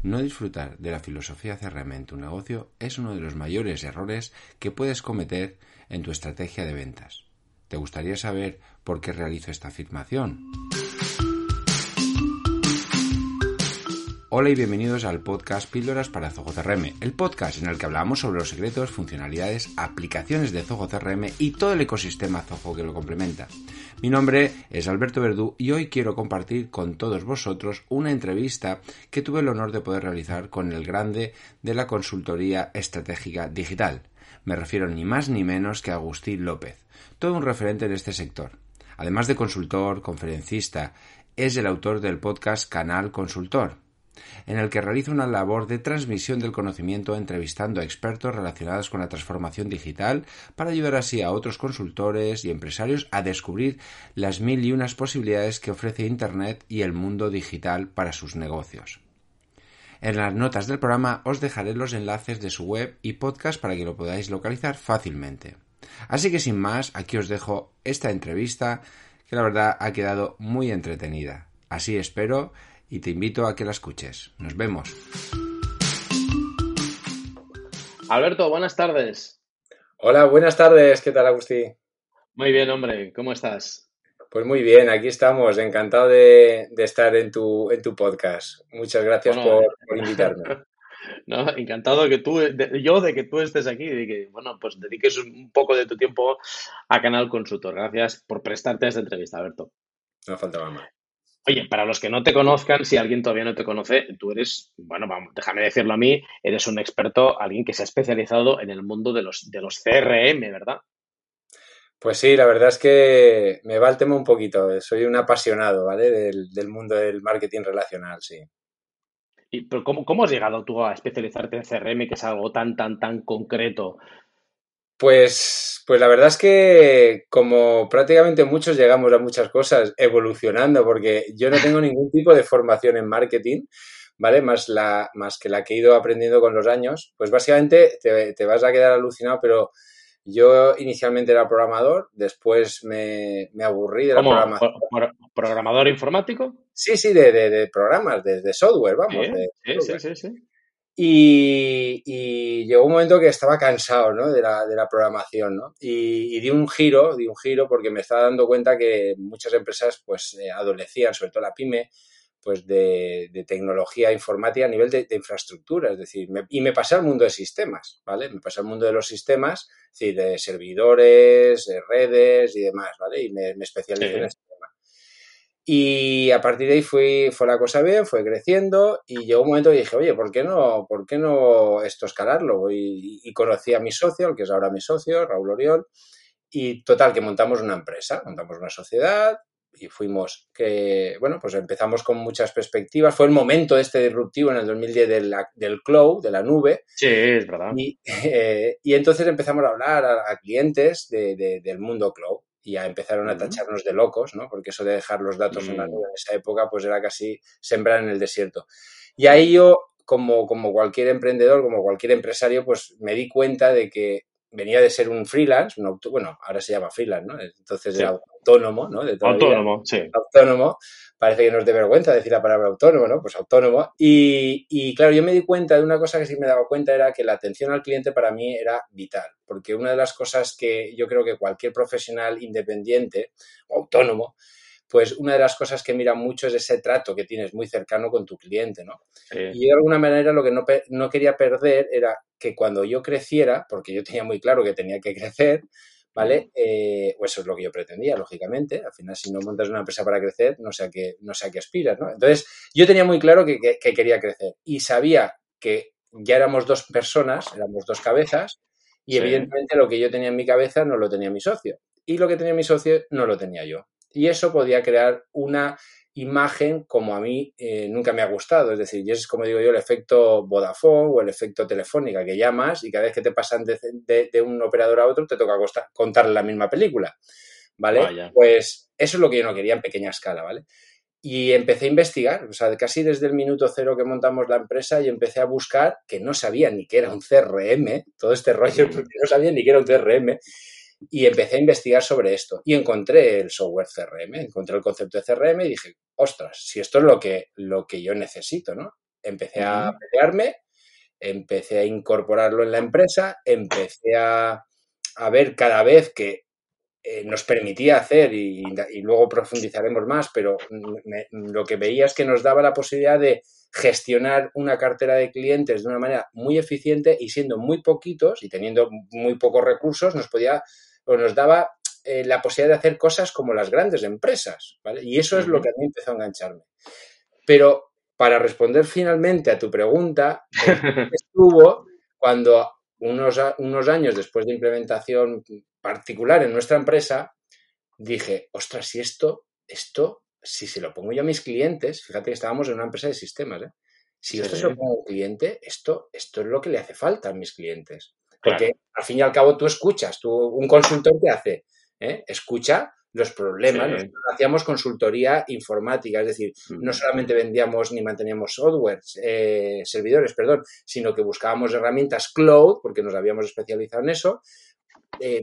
No disfrutar de la filosofía CRM en tu negocio es uno de los mayores errores que puedes cometer en tu estrategia de ventas. ¿Te gustaría saber por qué realizo esta afirmación? Hola y bienvenidos al podcast Píldoras para Zoho CRM, el podcast en el que hablamos sobre los secretos, funcionalidades, aplicaciones de Zoho CRM y todo el ecosistema Zoho que lo complementa. Mi nombre es Alberto Verdú y hoy quiero compartir con todos vosotros una entrevista que tuve el honor de poder realizar con el grande de la consultoría estratégica digital. Me refiero ni más ni menos que a Agustín López, todo un referente en este sector. Además de consultor, conferencista, es el autor del podcast Canal Consultor, en el que realiza una labor de transmisión del conocimiento entrevistando a expertos relacionados con la transformación digital para ayudar así a otros consultores y empresarios a descubrir las 1001 posibilidades que ofrece Internet y el mundo digital para sus negocios. En las notas del programa os dejaré los enlaces de su web y podcast para que lo podáis localizar fácilmente. Así que sin más, aquí os dejo esta entrevista que la verdad ha quedado muy entretenida. Así espero y te invito a que la escuches. Nos vemos. Alberto, buenas tardes. Hola, buenas tardes. ¿Qué tal, Agustín? Muy bien, hombre. ¿Cómo estás? Pues muy bien, aquí estamos. Encantado de estar en tu podcast. Muchas gracias por invitarme. No, encantado que tú estés aquí y que, pues dediques un poco de tu tiempo a Canal Consultor. Gracias por prestarte a esta entrevista, Alberto. No faltaba más. Oye, para los que no te conozcan, si alguien todavía no te conoce, tú eres, déjame decirlo a mí, eres un experto, alguien que se ha especializado en el mundo de los CRM, ¿verdad? Pues sí, la verdad es que me va el tema un poquito. Soy un apasionado, ¿vale? Del mundo del marketing relacional, sí. ¿Y pero cómo has llegado tú a especializarte en CRM, que es algo tan, tan, tan concreto? Pues la verdad es que como prácticamente muchos llegamos a muchas cosas evolucionando, porque yo no tengo ningún tipo de formación en marketing, ¿vale? Más que la que he ido aprendiendo con los años, pues básicamente te vas a quedar alucinado, pero yo inicialmente era programador, después me aburrí de la programación. ¿Programador informático? Sí, de programas, de software, vamos. Sí. Y llegó un momento que estaba cansado, ¿no? de la programación, ¿no? Y di un giro porque me estaba dando cuenta que muchas empresas pues adolecían, sobre todo la pyme, pues de tecnología informática a nivel de infraestructura. Es decir, me pasé al mundo de sistemas, ¿vale? Me pasé al mundo de los sistemas, es decir, de servidores, de redes y demás, ¿vale? Y me especialicé en eso. Y a partir de ahí fue la cosa bien, fue creciendo y llegó un momento que dije, oye, ¿por qué no esto escalarlo? Y conocí a mi socio, el que es ahora mi socio, Raúl Oriol, y total, que montamos una empresa, montamos una sociedad y fuimos, pues empezamos con muchas perspectivas. Fue el momento este disruptivo en el 2010 del cloud, de la nube. Sí, es verdad. Y entonces empezamos a hablar a clientes del mundo cloud. Y ya empezaron a tacharnos de locos, ¿no? Porque eso de dejar los datos en la nube en esa época, pues era casi sembrar en el desierto. Y ahí yo, como cualquier emprendedor, como cualquier empresario, pues me di cuenta de que venía de ser un freelance, ahora se llama freelance, ¿no? Entonces sí. Era autónomo, ¿no? Autónomo. Parece que no es de vergüenza decir la palabra autónomo, ¿no? Pues autónomo. Y claro, yo me di cuenta de una cosa que sí me daba cuenta, era que la atención al cliente para mí era vital. Porque una de las cosas que yo creo que cualquier profesional independiente, autónomo, pues una de las cosas que mira mucho es ese trato que tienes muy cercano con tu cliente, ¿no? Sí. Y de alguna manera lo que no quería perder era que cuando yo creciera, porque yo tenía muy claro que tenía que crecer, ¿vale? Pues eso es lo que yo pretendía, lógicamente. Al final, si no montas una empresa para crecer, no sé a qué aspiras, ¿no? Entonces, yo tenía muy claro que quería crecer y sabía que ya éramos dos personas, éramos dos cabezas y evidentemente lo que yo tenía en mi cabeza no lo tenía mi socio y lo que tenía mi socio no lo tenía yo. Y eso podía crear una imagen como a mí nunca me ha gustado. Es decir, y es como digo yo el efecto Vodafone o el efecto Telefónica, que llamas y cada vez que te pasan de un operador a otro te toca contar la misma película, ¿vale? Vaya. Pues eso es lo que yo no quería en pequeña escala, ¿vale? Y empecé a investigar, o sea, casi desde el minuto cero que montamos la empresa y empecé a buscar, que no sabía ni que era un CRM, todo este rollo, porque no sabía ni que era un CRM, y empecé a investigar sobre esto. Y encontré el software CRM, encontré el concepto de CRM y dije, ostras, si esto es lo que yo necesito, ¿no? Empecé a pelearme, empecé a incorporarlo en la empresa, empecé a ver cada vez que nos permitía hacer, y luego profundizaremos más, pero lo que veía es que nos daba la posibilidad de gestionar una cartera de clientes de una manera muy eficiente y siendo muy poquitos y teniendo muy pocos recursos nos daba la posibilidad de hacer cosas como las grandes empresas, ¿vale? Y eso es lo que a mí empezó a engancharme. Pero para responder finalmente a tu pregunta, estuvo cuando unos años después de implementación particular en nuestra empresa, dije, ostras, si esto, si se lo pongo yo a mis clientes, fíjate que estábamos en una empresa de sistemas, ¿eh? Si esto se lo pongo a un cliente, esto es lo que le hace falta a mis clientes. Porque al fin y al cabo tú escuchas, un consultor que hace, escucha los problemas, nosotros hacíamos consultoría informática, es decir, no solamente vendíamos ni manteníamos servidores, sino que buscábamos herramientas cloud, porque nos habíamos especializado en eso.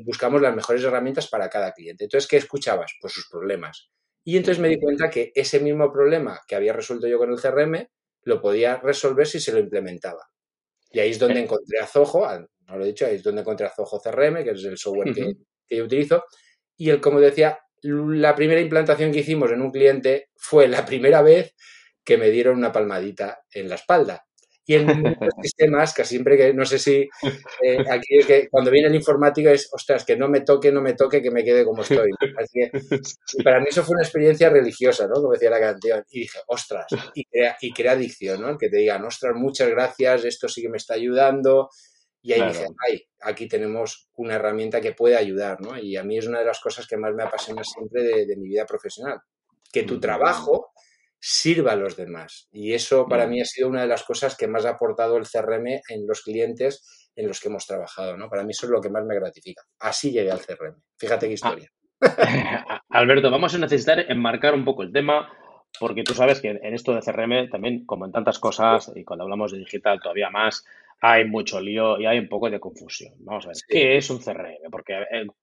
Buscamos las mejores herramientas para cada cliente. Entonces, ¿qué escuchabas? Pues sus problemas. Y entonces me di cuenta que ese mismo problema que había resuelto yo con el CRM lo podía resolver si se lo implementaba. Y ahí es donde encontré a Zoho, no lo he dicho, ahí es donde encontré a Zoho CRM, que es el software que yo utilizo. Y como decía, la primera implantación que hicimos en un cliente fue la primera vez que me dieron una palmadita en la espalda. Y en muchos sistemas, casi siempre que, no sé si, aquí es que cuando viene el informático es, ostras, que no me toque, que me quede como estoy. Así que para mí eso fue una experiencia religiosa, ¿no? Como decía la canción. Y dije, ostras, y crea adicción, ¿no? Que te digan, ostras, muchas gracias, esto sí que me está ayudando. Y ahí dije, aquí tenemos una herramienta que puede ayudar, ¿no? Y a mí es una de las cosas que más me apasiona siempre de mi vida profesional. Que tu trabajo sirva a los demás. Y eso para mí ha sido una de las cosas que más ha aportado el CRM en los clientes en los que hemos trabajado, ¿no? Para mí eso es lo que más me gratifica. Así llegué al CRM. Fíjate qué historia. Alberto, vamos a necesitar enmarcar un poco el tema, porque tú sabes que en esto de CRM también, como en tantas cosas, y cuando hablamos de digital todavía más, hay mucho lío y hay un poco de confusión. Vamos a ver, ¿qué es un CRM? Porque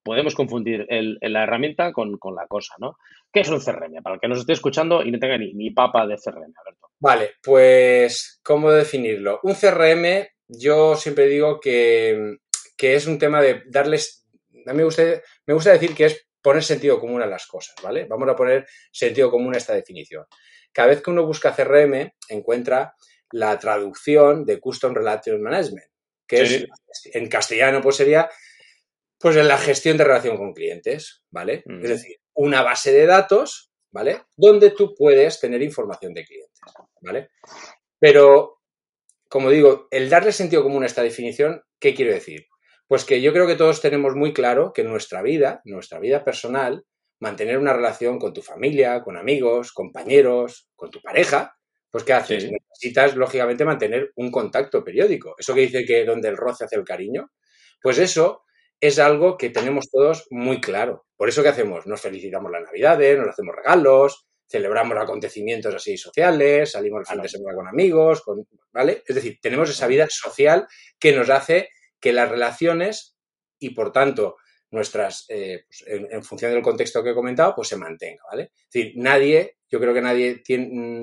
podemos confundir la herramienta con la cosa, ¿no? ¿Qué es un CRM? Para el que nos esté escuchando y no tenga ni papa de CRM, Alberto. Vale, pues, ¿cómo definirlo? Un CRM, yo siempre digo que es un tema de darles... A mí me gusta decir que es poner sentido común a las cosas, ¿vale? Vamos a poner sentido común a esta definición. Cada vez que uno busca CRM, encuentra la traducción de Custom Relation Management, que es, en castellano, pues sería, pues en la gestión de relación con clientes, ¿vale? Es decir, una base de datos, ¿vale? Donde tú puedes tener información de clientes, ¿vale? Pero, como digo, el darle sentido común a esta definición, ¿qué quiero decir? Pues que yo creo que todos tenemos muy claro que en nuestra vida personal, mantener una relación con tu familia, con amigos, compañeros, con tu pareja, pues ¿qué haces? Necesitas, lógicamente, mantener un contacto periódico. Eso que dice que donde el roce hace el cariño, pues eso es algo que tenemos todos muy claro. Por eso, ¿qué hacemos? Nos felicitamos las Navidades, nos hacemos regalos, celebramos acontecimientos así sociales, salimos el fin de semana con amigos, ¿vale? Es decir, tenemos esa vida social que nos hace que las relaciones y, por tanto, nuestras, pues, en función del contexto que he comentado, pues se mantenga, ¿vale? Es decir, nadie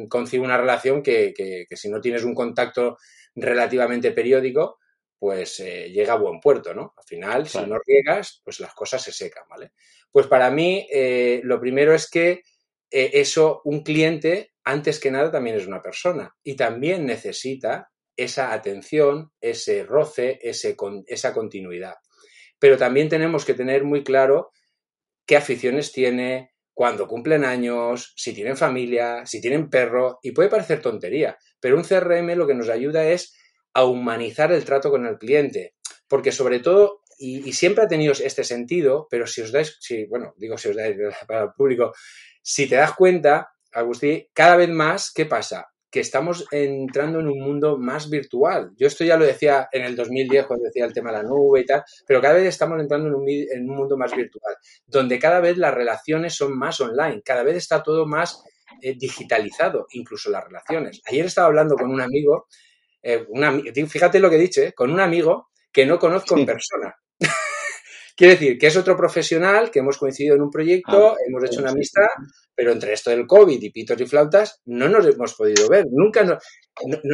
concibe una relación que si no tienes un contacto relativamente periódico, pues llega a buen puerto, ¿no? Al final, si no riegas, pues las cosas se secan, ¿vale? Pues para mí, lo primero es que un cliente, antes que nada, también es una persona y también necesita esa atención, ese roce, esa continuidad. Pero también tenemos que tener muy claro qué aficiones tiene, cuándo cumplen años, si tienen familia, si tienen perro, y puede parecer tontería, pero un CRM lo que nos ayuda es a humanizar el trato con el cliente, porque sobre todo, y siempre ha tenido este sentido, pero si os dais, para el público, si te das cuenta, Agustín, cada vez más, ¿qué pasa? Que estamos entrando en un mundo más virtual. Yo esto ya lo decía en el 2010 cuando decía el tema de la nube y tal, pero cada vez estamos entrando en un mundo más virtual, donde cada vez las relaciones son más online, cada vez está todo más digitalizado, incluso las relaciones. Ayer estaba hablando con un amigo, fíjate lo que he dicho, con un amigo que no conozco en persona. Quiere decir que es otro profesional, que hemos coincidido en un proyecto, hemos hecho una amistad, pero entre esto del COVID y pitos y flautas no nos hemos podido ver, nunca no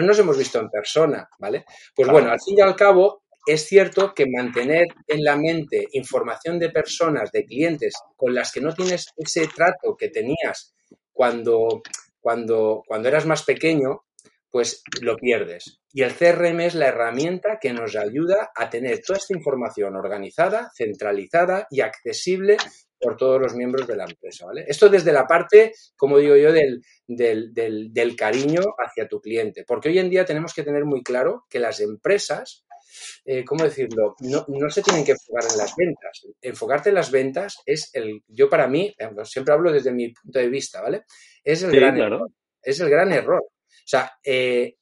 nos hemos visto en persona, ¿vale? Pues bueno, al fin y al cabo, es cierto que mantener en la mente información de personas, de clientes, con las que no tienes ese trato que tenías cuando eras más pequeño, pues lo pierdes. Y el CRM es la herramienta que nos ayuda a tener toda esta información organizada, centralizada y accesible por todos los miembros de la empresa, ¿vale? Esto desde la parte, como digo yo, del cariño hacia tu cliente. Porque hoy en día tenemos que tener muy claro que las empresas, ¿cómo decirlo? No se tienen que enfocar en las ventas. Enfocarte en las ventas es yo para mí, siempre hablo desde mi punto de vista, ¿vale? Es el gran error. Es el gran error. O sea, el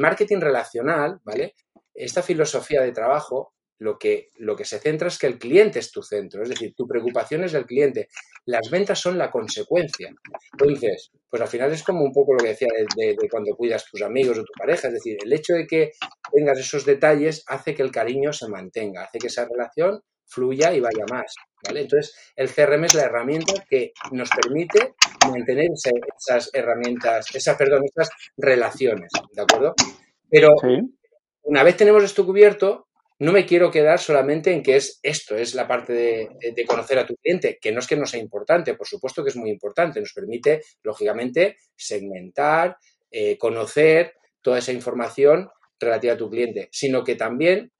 marketing relacional, ¿vale? Esta filosofía de trabajo, lo que se centra es que el cliente es tu centro, es decir, tu preocupación es el cliente. Las ventas son la consecuencia. Entonces, pues al final es como un poco lo que decía de cuando cuidas tus amigos o tu pareja, es decir, el hecho de que tengas esos detalles hace que el cariño se mantenga, hace que esa relación fluya y vaya más, ¿vale? Entonces, el CRM es la herramienta que nos permite mantener esas relaciones, ¿de acuerdo? Pero una vez tenemos esto cubierto, no me quiero quedar solamente en que es la parte de conocer a tu cliente, que no es que no sea importante, por supuesto que es muy importante, nos permite, lógicamente, segmentar, conocer toda esa información relativa a tu cliente, sino que también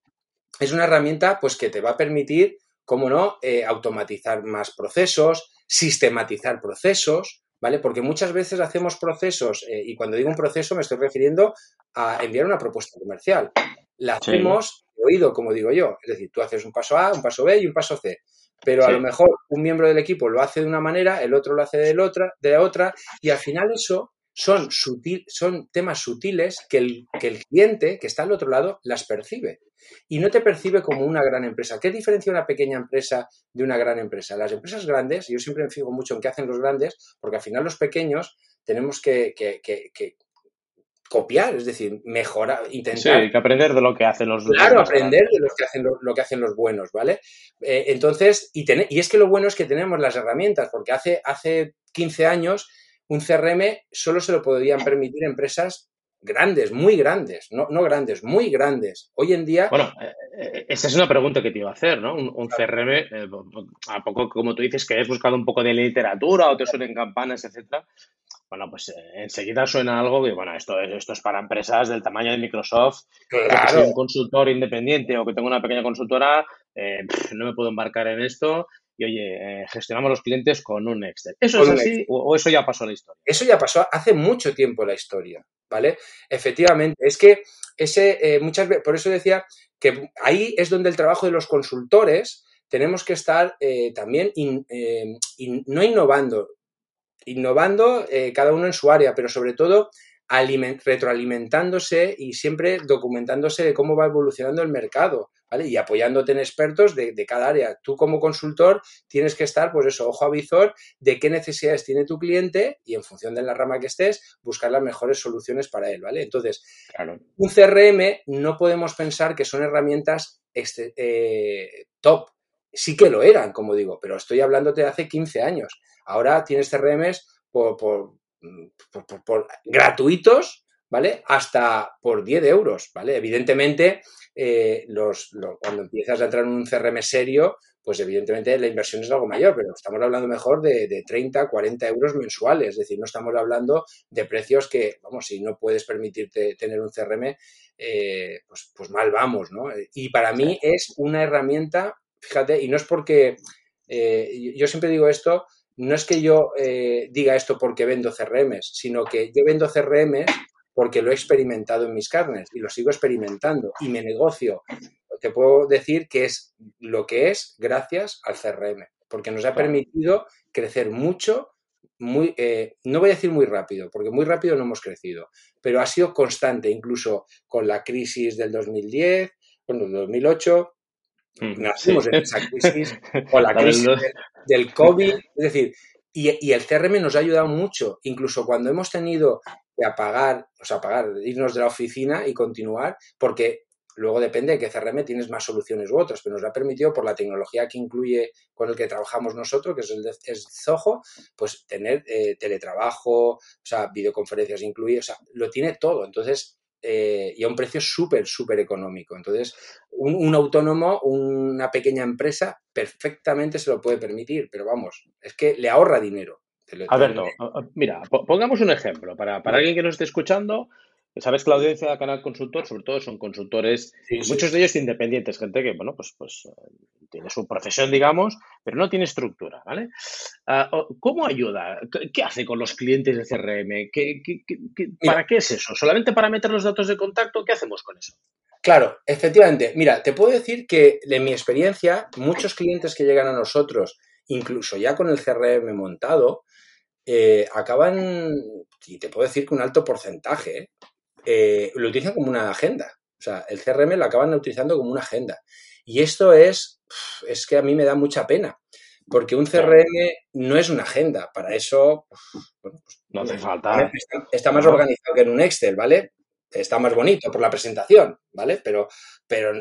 es una herramienta pues que te va a permitir, cómo no, automatizar más procesos, sistematizar procesos, ¿vale? Porque muchas veces hacemos procesos, y cuando digo un proceso me estoy refiriendo a enviar una propuesta comercial. La hacemos de oído, como digo yo, es decir, tú haces un paso A, un paso B y un paso C, pero a lo mejor un miembro del equipo lo hace de una manera, el otro lo hace de otra, y al final eso son temas sutiles que el cliente que está al otro lado las percibe y no te percibe como una gran empresa. ¿Qué diferencia una pequeña empresa de una gran empresa? Las empresas grandes, yo siempre me fijo mucho en qué hacen los grandes, porque al final los pequeños tenemos que copiar, es decir, mejorar, intentar. Sí, hay que aprender de lo que hacen los buenos. Claro, aprender de lo que hacen los buenos, ¿vale? Entonces, y es que lo bueno es que tenemos las herramientas, porque hace 15 años un CRM solo se lo podían permitir empresas grandes, muy grandes, no grandes, muy grandes. Hoy en día... Bueno, esa es una pregunta que te iba a hacer, ¿no? Un CRM, a poco, como tú dices, que has buscado un poco de literatura o te suelen campanas, etcétera. Bueno, pues enseguida suena algo que, bueno, esto es para empresas del tamaño de Microsoft. Claro. Que soy un consultor independiente o que tengo una pequeña consultora, no me puedo embarcar en esto. Y, oye, gestionamos los clientes con un Excel. ¿Eso es así o eso ya pasó a la historia? Eso ya pasó hace mucho tiempo la historia, ¿vale? Efectivamente. Es que muchas veces, por eso decía que ahí es donde el trabajo de los consultores tenemos que estar también, no innovando, cada uno en su área, pero sobre todo retroalimentándose y siempre documentándose de cómo va evolucionando el mercado, ¿vale? Y apoyándote en expertos de cada área. Tú como consultor tienes que estar, pues eso, ojo a visor de qué necesidades tiene tu cliente y en función de la rama que estés, buscar las mejores soluciones para él, ¿vale? Entonces, claro, un CRM no podemos pensar que son herramientas top. Sí que lo eran, como digo, pero estoy hablándote de hace 15 años. Ahora tienes CRMs por gratuitos, ¿vale? Hasta por 10 euros, ¿vale? Evidentemente, cuando empiezas a entrar en un CRM serio, pues evidentemente la inversión es algo mayor, pero estamos hablando mejor de 30, 40 euros mensuales, es decir, no estamos hablando de precios que, vamos, si no puedes permitirte tener un CRM, pues mal vamos, ¿no? Y para mí es una herramienta, fíjate, y no es porque, yo siempre digo esto, no es que yo diga esto porque vendo CRMs, sino que yo vendo CRMs porque lo he experimentado en mis carnes y lo sigo experimentando. Y mi negocio, te puedo decir que es lo que es gracias al CRM, porque nos ha permitido crecer mucho, muy, no voy a decir muy rápido, porque muy rápido no hemos crecido, pero ha sido constante, incluso con la crisis del 2010, bueno, del 2008, nacimos en esa crisis, con la crisis del COVID, es decir, y el CRM nos ha ayudado mucho, incluso cuando hemos tenido que apagar, irnos de la oficina y continuar, porque luego depende de qué CRM tienes más soluciones u otras, pero nos ha permitido, por la tecnología que incluye con el que trabajamos nosotros, que es Zoho, pues tener teletrabajo, o sea, videoconferencias incluidas, o sea, lo tiene todo, entonces, y a un precio súper, súper económico. Entonces, un autónomo, una pequeña empresa, perfectamente se lo puede permitir, pero vamos, es que le ahorra dinero. Alberto, mira, pongamos un ejemplo, para alguien que nos esté escuchando. Sabes que la audiencia de Canal Consultor, sobre todo, son consultores, muchos de ellos independientes, gente que, bueno, pues tiene su profesión, digamos, pero no tiene estructura, ¿vale? ¿Cómo ayuda? ¿Qué hace con los clientes de CRM? ¿Para qué es eso? ¿Solamente para meter los datos de contacto? ¿Qué hacemos con eso? Claro, efectivamente. Mira, te puedo decir que, de mi experiencia, muchos clientes que llegan a nosotros, incluso ya con el CRM montado, acaban, y te puedo decir que un alto porcentaje, lo utilizan como una agenda. O sea, el CRM lo acaban utilizando como una agenda. Y esto es que a mí me da mucha pena, porque un CRM no es una agenda. Para eso, bueno, pues, no hace falta. Está más organizado que en un Excel, ¿vale? Está más bonito por la presentación, ¿vale? Pero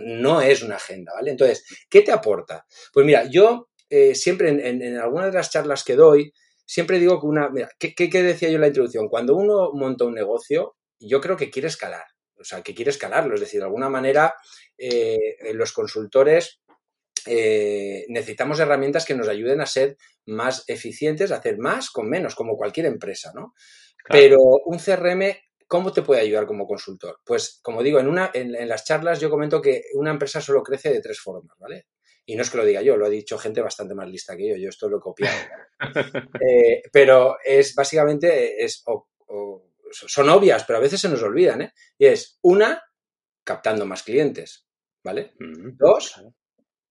no es una agenda, ¿vale? Entonces, ¿qué te aporta? Pues mira, yo siempre en alguna de las charlas que doy, siempre digo que mira, ¿qué decía yo en la introducción? Cuando uno monta un negocio, yo creo que quiere escalar, o sea, que quiere escalarlo. Es decir, de alguna manera los consultores necesitamos herramientas que nos ayuden a ser más eficientes, a hacer más con menos, como cualquier empresa, ¿no? Claro. Pero un CRM, ¿cómo te puede ayudar como consultor? Pues, como digo, en las charlas yo comento que una empresa solo crece de tres formas, ¿vale? Y no es que lo diga yo, lo ha dicho gente bastante más lista que yo. Yo esto lo he copiado. Pero es básicamente, son obvias, pero a veces se nos olvidan, ¿eh? Y es, una, captando más clientes, ¿vale? Dos,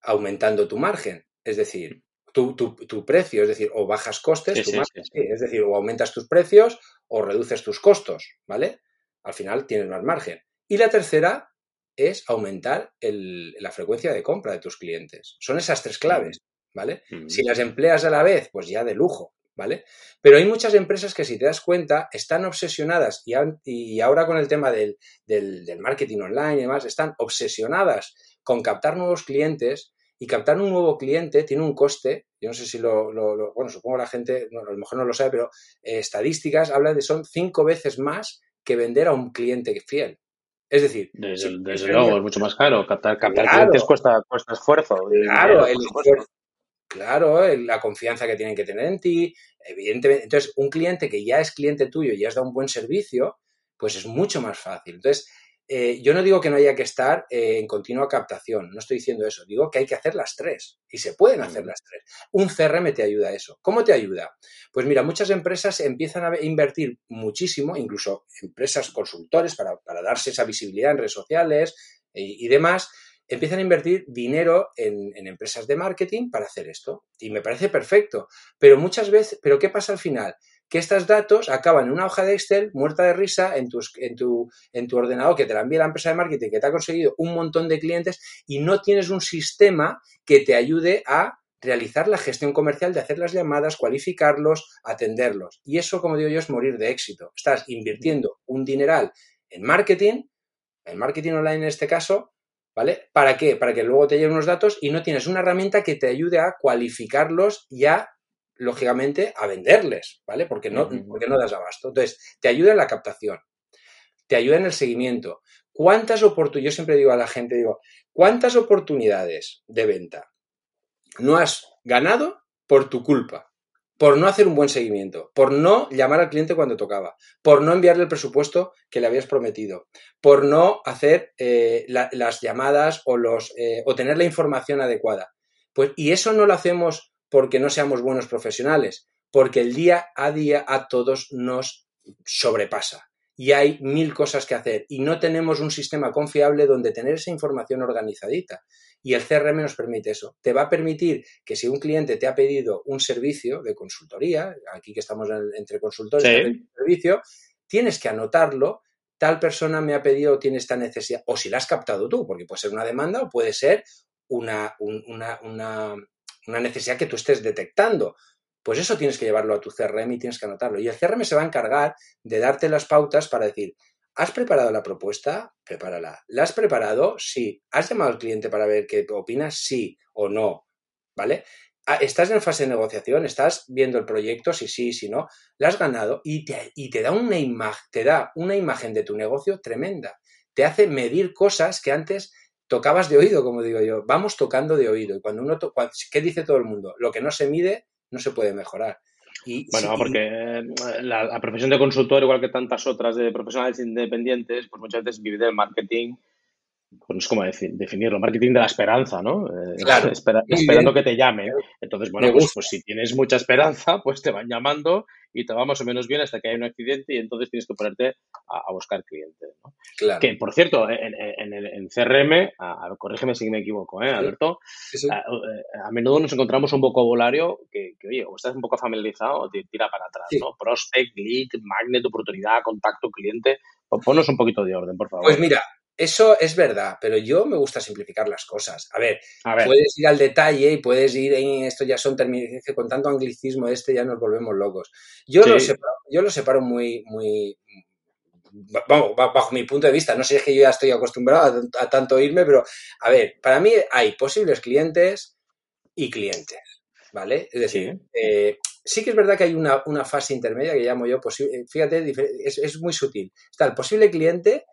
aumentando tu margen, es decir, tu precio, es decir, o bajas costes, tu margen, es decir, o aumentas tus precios o reduces tus costos, ¿vale? Al final tienes más margen. Y la tercera es aumentar la frecuencia de compra de tus clientes. Son esas tres claves, ¿vale? Si las empleas a la vez, pues ya de lujo, ¿vale? Pero hay muchas empresas que, si te das cuenta, están obsesionadas y ahora con el tema del marketing online y demás, están obsesionadas con captar nuevos clientes, y captar un nuevo cliente tiene un coste. Yo no sé si bueno, supongo la gente, no, a lo mejor no lo sabe, pero estadísticas hablan de son 5 veces más que vender a un cliente fiel. Es decir, desde luego, es mucho más caro. Captar clientes cuesta esfuerzo. Claro, el esfuerzo. Claro, la confianza que tienen que tener en ti, evidentemente. Entonces, un cliente que ya es cliente tuyo y ya has dado un buen servicio, pues es mucho más fácil. Entonces, yo no digo que no haya que estar en continua captación, no estoy diciendo eso. Digo que hay que hacer las tres y se pueden hacer las tres. Un CRM te ayuda a eso. ¿Cómo te ayuda? Pues mira, muchas empresas empiezan a invertir muchísimo, incluso empresas consultores para darse esa visibilidad en redes sociales y demás, empiezan a invertir dinero en empresas de marketing para hacer esto. Y me parece perfecto. Pero muchas veces, ¿pero qué pasa al final? Que estos datos acaban en una hoja de Excel muerta de risa en tu ordenador, que te la envía la empresa de marketing, que te ha conseguido un montón de clientes, y no tienes un sistema que te ayude a realizar la gestión comercial de hacer las llamadas, cualificarlos, atenderlos. Y eso, como digo yo, es morir de éxito. Estás invirtiendo un dineral en marketing online en este caso, ¿vale? ¿Para qué? Para que luego te lleguen unos datos y no tienes una herramienta que te ayude a cualificarlos y a, lógicamente, a venderles, ¿vale? Porque no das abasto. Entonces, te ayuda en la captación, te ayuda en el seguimiento. Yo siempre digo a la gente, ¿cuántas oportunidades de venta no has ganado por tu culpa? Por no hacer un buen seguimiento, por no llamar al cliente cuando tocaba, por no enviarle el presupuesto que le habías prometido, por no hacer las llamadas o tener la información adecuada. Pues, y eso no lo hacemos porque no seamos buenos profesionales, porque el día a todos nos sobrepasa. y hay 1000 cosas que hacer y no tenemos un sistema confiable donde tener esa información organizadita. Y el CRM nos permite eso. Te va a permitir que si un cliente te ha pedido un servicio de consultoría, aquí que estamos entre consultores, sí, un servicio, tienes que anotarlo. Tal persona me ha pedido o tiene esta necesidad, o si la has captado tú, porque puede ser una demanda o puede ser una necesidad que tú estés detectando. Pues eso tienes que llevarlo a tu CRM y tienes que anotarlo. Y el CRM se va a encargar de darte las pautas para decir, ¿has preparado la propuesta? Prepárala. ¿La has preparado? Sí. ¿Has llamado al cliente para ver qué opinas? Sí o no, ¿vale? ¿Estás en fase de negociación? ¿Estás viendo el proyecto? Si sí, si no. ¿La has ganado? Y te da una imagen, de tu negocio tremenda. Te hace medir cosas que antes tocabas de oído, como digo yo. Vamos tocando de oído. Y cuando uno ¿qué dice todo el mundo? Lo que no se mide no se puede mejorar. Porque la profesión de consultor, igual que tantas otras de profesionales independientes, pues muchas veces vive del marketing. Pues no es como definirlo, marketing de la esperanza, ¿no? Claro. Esperando que te llamen. Entonces, bueno, pues si tienes mucha esperanza, pues te van llamando y te va más o menos bien hasta que hay un accidente y entonces tienes que ponerte a buscar clientes, ¿no? Claro. Que, por cierto, en CRM, corrígeme si me equivoco, ¿eh, Alberto? Sí, sí. A menudo nos encontramos un vocabulario que, oye, o estás un poco familiarizado o te tira para atrás, sí, ¿no? Prospect, lead, magnet, oportunidad, contacto, cliente. Ponos un poquito de orden, por favor. Pues mira, eso es verdad, pero yo me gusta simplificar las cosas. A ver, puedes ir al detalle y puedes ir en esto, ya son términos que con tanto anglicismo ya nos volvemos locos. Yo lo separo muy, muy, vamos, bajo mi punto de vista. No sé si es que yo ya estoy acostumbrado a tanto oírme, pero a ver, para mí hay posibles clientes y clientes, ¿vale? Es decir, sí, sí que es verdad que hay una fase intermedia que llamo yo posible. Fíjate, es muy sutil. Está el posible cliente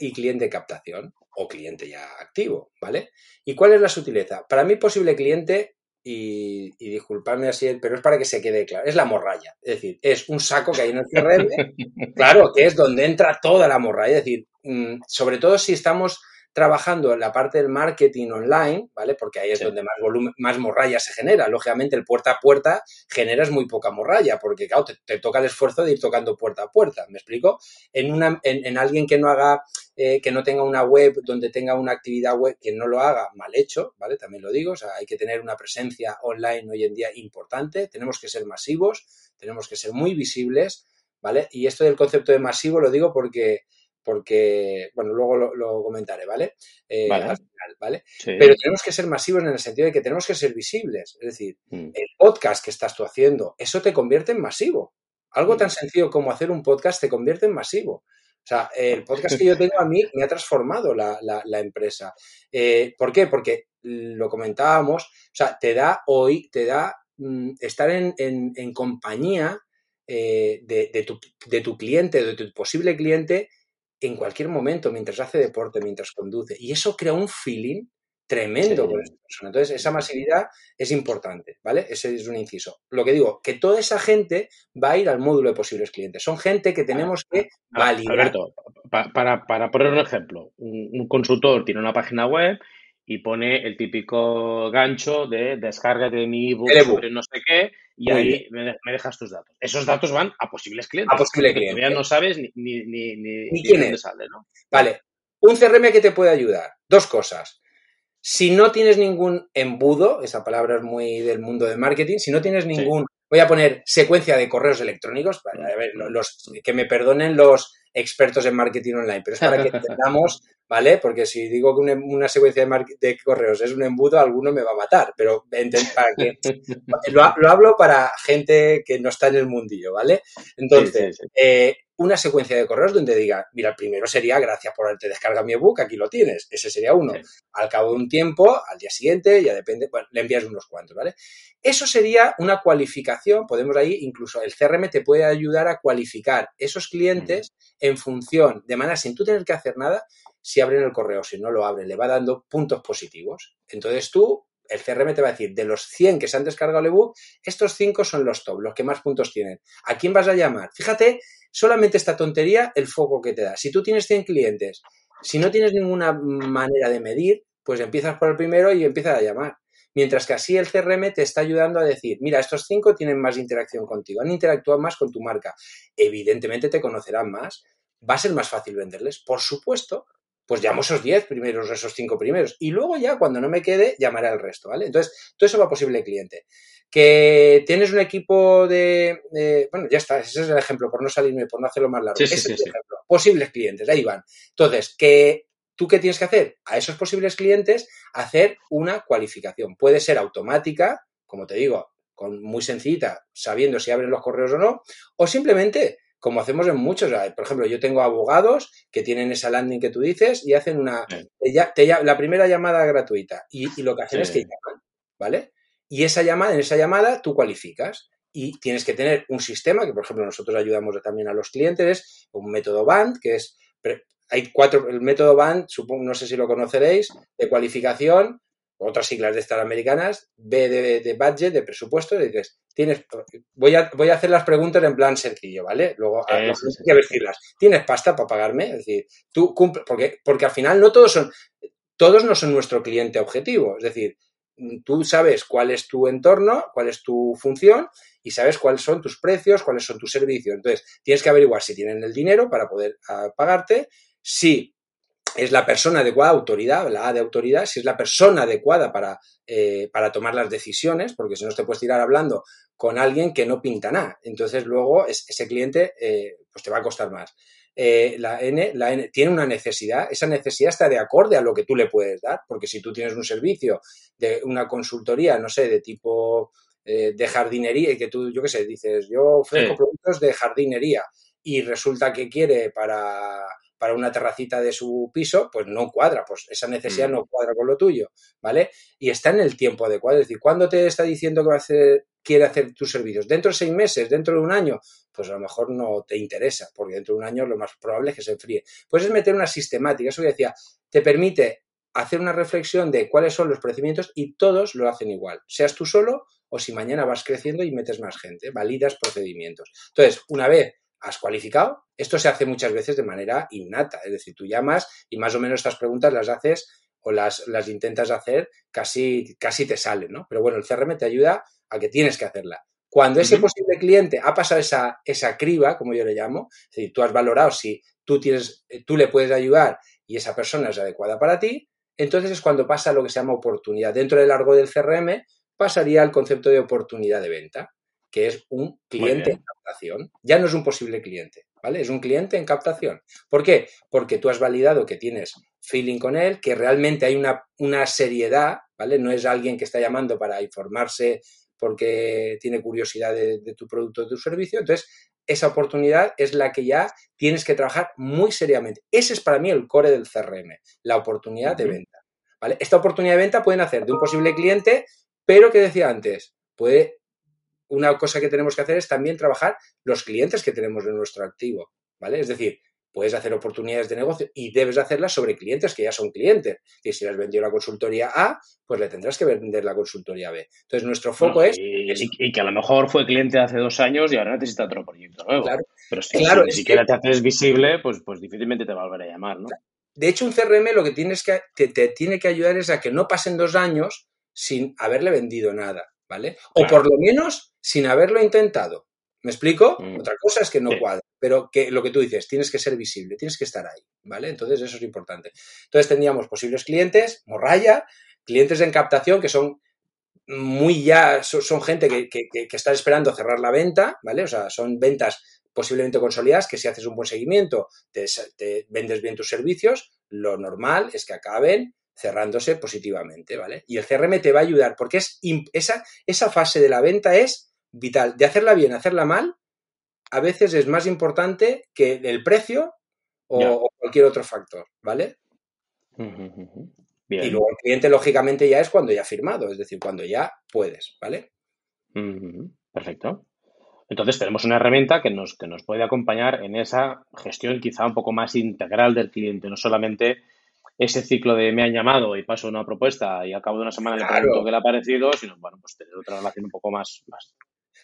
y cliente de captación o cliente ya activo, ¿vale? ¿Y cuál es la sutileza? Para mí posible cliente, y disculpadme así, pero es para que se quede claro, es la morralla, es decir, es un saco que hay en el CRM, claro, que es donde entra toda la morralla, es decir, sobre todo si estamos trabajando en la parte del marketing online, ¿vale? Porque ahí es sí, donde más volumen, más morralla se genera. Lógicamente, el puerta a puerta generas muy poca morralla porque, claro, te toca el esfuerzo de ir tocando puerta a puerta, ¿me explico? En alguien que no haga, que no tenga una web, donde tenga una actividad web, que no lo haga, mal hecho, ¿vale? También lo digo, o sea, hay que tener una presencia online hoy en día importante, tenemos que ser masivos, tenemos que ser muy visibles, ¿vale? Y esto del concepto de masivo lo digo porque bueno, luego lo comentaré, ¿vale? Vale. Al final, ¿vale? Sí. Pero tenemos que ser masivos en el sentido de que tenemos que ser visibles. Es decir, el podcast que estás tú haciendo, eso te convierte en masivo. Algo tan sencillo como hacer un podcast te convierte en masivo. O sea, el podcast que yo tengo a mí me ha transformado la empresa. ¿Por qué? Porque lo comentábamos, o sea, te da estar en compañía de tu cliente, de tu posible cliente, en cualquier momento, mientras hace deporte, mientras conduce. Y eso crea un feeling tremendo con esa persona. Entonces, esa masividad es importante, ¿vale? Ese es un inciso. Lo que digo, que toda esa gente va a ir al módulo de posibles clientes. Son gente que tenemos que validar. Alberto, para poner un ejemplo, un consultor tiene una página web y pone el típico gancho de descárgate de mi ebook sobre no sé qué y ahí me dejas tus datos. Esos datos van a posibles clientes. A posibles clientes. Todavía no sabes ni quién es. Dónde sale, ¿no? Vale. Un CRM que te puede ayudar. Dos cosas. Si no tienes ningún embudo, esa palabra es muy del mundo de marketing, si no tienes ningún... Sí. Voy a poner secuencia de correos electrónicos, para, a ver, que me perdonen los expertos en marketing online, pero es para que entendamos, ¿vale? Porque si digo que una secuencia de correos es un embudo, alguno me va a matar, pero para que lo hablo para gente que no está en el mundillo, ¿vale? Entonces, sí. Una secuencia de correos donde diga, mira, el primero sería gracias por haberte descargado mi ebook, aquí lo tienes, ese sería uno. Sí. Al cabo de un tiempo, al día siguiente, ya depende, bueno, le envías unos cuantos, ¿vale? Eso sería una cualificación, podemos ahí, incluso el CRM te puede ayudar a cualificar esos clientes en función, de manera sin tú tener que hacer nada, si abren el correo, si no lo abren, le va dando puntos positivos. Entonces tú, el CRM te va a decir, de los 100 que se han descargado el ebook, estos 5 son los top, los que más puntos tienen. ¿A quién vas a llamar? Fíjate, solamente esta tontería, el foco que te da. Si tú tienes 100 clientes, si no tienes ninguna manera de medir, pues empiezas por el primero y empiezas a llamar. Mientras que así el CRM te está ayudando a decir, mira, estos 5 tienen más interacción contigo, han interactuado más con tu marca. Evidentemente te conocerán más. ¿va a ser más fácil venderles? Por supuesto, pues llamo esos 10 primeros, esos 5 primeros, y luego ya, cuando no me quede, llamaré al resto, ¿vale? Entonces, todo eso va a posible cliente. Que tienes un equipo de bueno, ya está, ese es el ejemplo, por no salirme, por no hacerlo más largo. Sí, ese es el ejemplo. Posibles clientes, ahí van. Entonces, que ¿tú qué tienes que hacer? A esos posibles clientes, hacer una cualificación. Puede ser automática, como te digo, muy sencillita, sabiendo si abren los correos o no, o simplemente, como hacemos en muchos, por ejemplo, yo tengo abogados que tienen esa landing que tú dices y hacen una, la primera llamada gratuita y lo que hacen es que llaman, ¿vale? Y en esa llamada tú cualificas y tienes que tener un sistema que, por ejemplo, nosotros ayudamos también a los clientes, un método BAND, que es... Hay cuatro, el método BAND, supongo, no sé si lo conoceréis, de cualificación, otras siglas de estas americanas, B de budget, de presupuesto, y dices, voy a hacer las preguntas en plan sencillo, ¿vale? Luego hay que decirlas. ¿Tienes pasta para pagarme? Es decir, tú cumples, porque al final no todos no son nuestro cliente objetivo, es decir, tú sabes cuál es tu entorno, cuál es tu función y sabes cuáles son tus precios, cuáles son tus servicios. Entonces, tienes que averiguar si tienen el dinero para poder pagarte, si es la persona adecuada, autoridad, la A de autoridad, si es la persona adecuada para tomar las decisiones, porque si no te puedes tirar hablando con alguien que no pinta nada. Entonces, luego ese cliente pues te va a costar más. La N tiene una necesidad, esa necesidad está de acorde a lo que tú le puedes dar, porque si tú tienes un servicio de una consultoría, no sé, de tipo de jardinería, y que tú, yo qué sé, dices, yo ofrezco productos de jardinería y resulta que quiere para una terracita de su piso, pues no cuadra, pues esa necesidad no cuadra con lo tuyo, ¿vale? Y está en el tiempo adecuado, es decir, ¿cuándo te está diciendo que quiere hacer tus servicios? ¿Dentro de 6 meses? ¿Dentro de un año? Pues a lo mejor no te interesa, porque dentro de un año lo más probable es que se enfríe. Pues es meter una sistemática, eso que decía, te permite hacer una reflexión de cuáles son los procedimientos y todos lo hacen igual, seas tú solo o si mañana vas creciendo y metes más gente, validas procedimientos. Entonces, una vez has cualificado, esto se hace muchas veces de manera innata, es decir, tú llamas y más o menos estas preguntas las haces o las intentas hacer, casi te salen, ¿no? Pero bueno, el CRM te ayuda a que tienes que hacerla. Cuando ese posible cliente ha pasado esa criba, como yo le llamo, es decir, tú has valorado si tú le puedes ayudar y esa persona es adecuada para ti, entonces es cuando pasa lo que se llama oportunidad. Dentro del largo del CRM pasaría al concepto de oportunidad de venta, que es un cliente en captación. Ya no es un posible cliente, ¿vale? Es un cliente en captación. ¿Por qué? Porque tú has validado que tienes feeling con él, que realmente hay una seriedad, ¿vale? No es alguien que está llamando para informarse porque tiene curiosidad de tu producto o de tu servicio. Entonces, esa oportunidad es la que ya tienes que trabajar muy seriamente. Ese es para mí el core del CRM, la oportunidad de venta, ¿vale? Esta oportunidad de venta pueden hacer de un posible cliente, pero, que decía antes, una cosa que tenemos que hacer es también trabajar los clientes que tenemos en nuestro activo, ¿vale? Es decir, puedes hacer oportunidades de negocio y debes hacerlas sobre clientes que ya son clientes. Y si has vendido la consultoría A, pues le tendrás que vender la consultoría B. Entonces, nuestro foco es... Y que a lo mejor fue cliente hace 2 años y ahora necesita otro proyecto nuevo. Claro, pero si ni siquiera te haces visible, pues difícilmente te va a volver a llamar, ¿no? De hecho, un CRM lo que te tiene que ayudar es a que no pasen 2 años sin haberle vendido nada, ¿vale? Claro. O por lo menos sin haberlo intentado. ¿Me explico? Otra cosa es que no cuadra, pero que lo que tú dices, tienes que ser visible, tienes que estar ahí, ¿vale? Entonces, eso es importante. Entonces, tendríamos posibles clientes, morralla, clientes en captación que son son gente que está esperando cerrar la venta, ¿vale? O sea, son ventas posiblemente consolidadas que si haces un buen seguimiento, te vendes bien tus servicios, lo normal es que acaben cerrándose positivamente, ¿vale? Y el CRM te va a ayudar porque esa fase de la venta es vital. De hacerla bien, hacerla mal, a veces es más importante que el precio o cualquier otro factor, ¿vale? Bien. Y luego el cliente, lógicamente, ya es cuando ya ha firmado, es decir, cuando ya puedes, ¿vale? Perfecto. Entonces, tenemos una herramienta que nos puede acompañar en esa gestión quizá un poco más integral del cliente, no solamente ese ciclo de me han llamado y paso una propuesta y al cabo de una semana le pregunto qué le ha parecido, sino, bueno, pues tener otra relación un poco más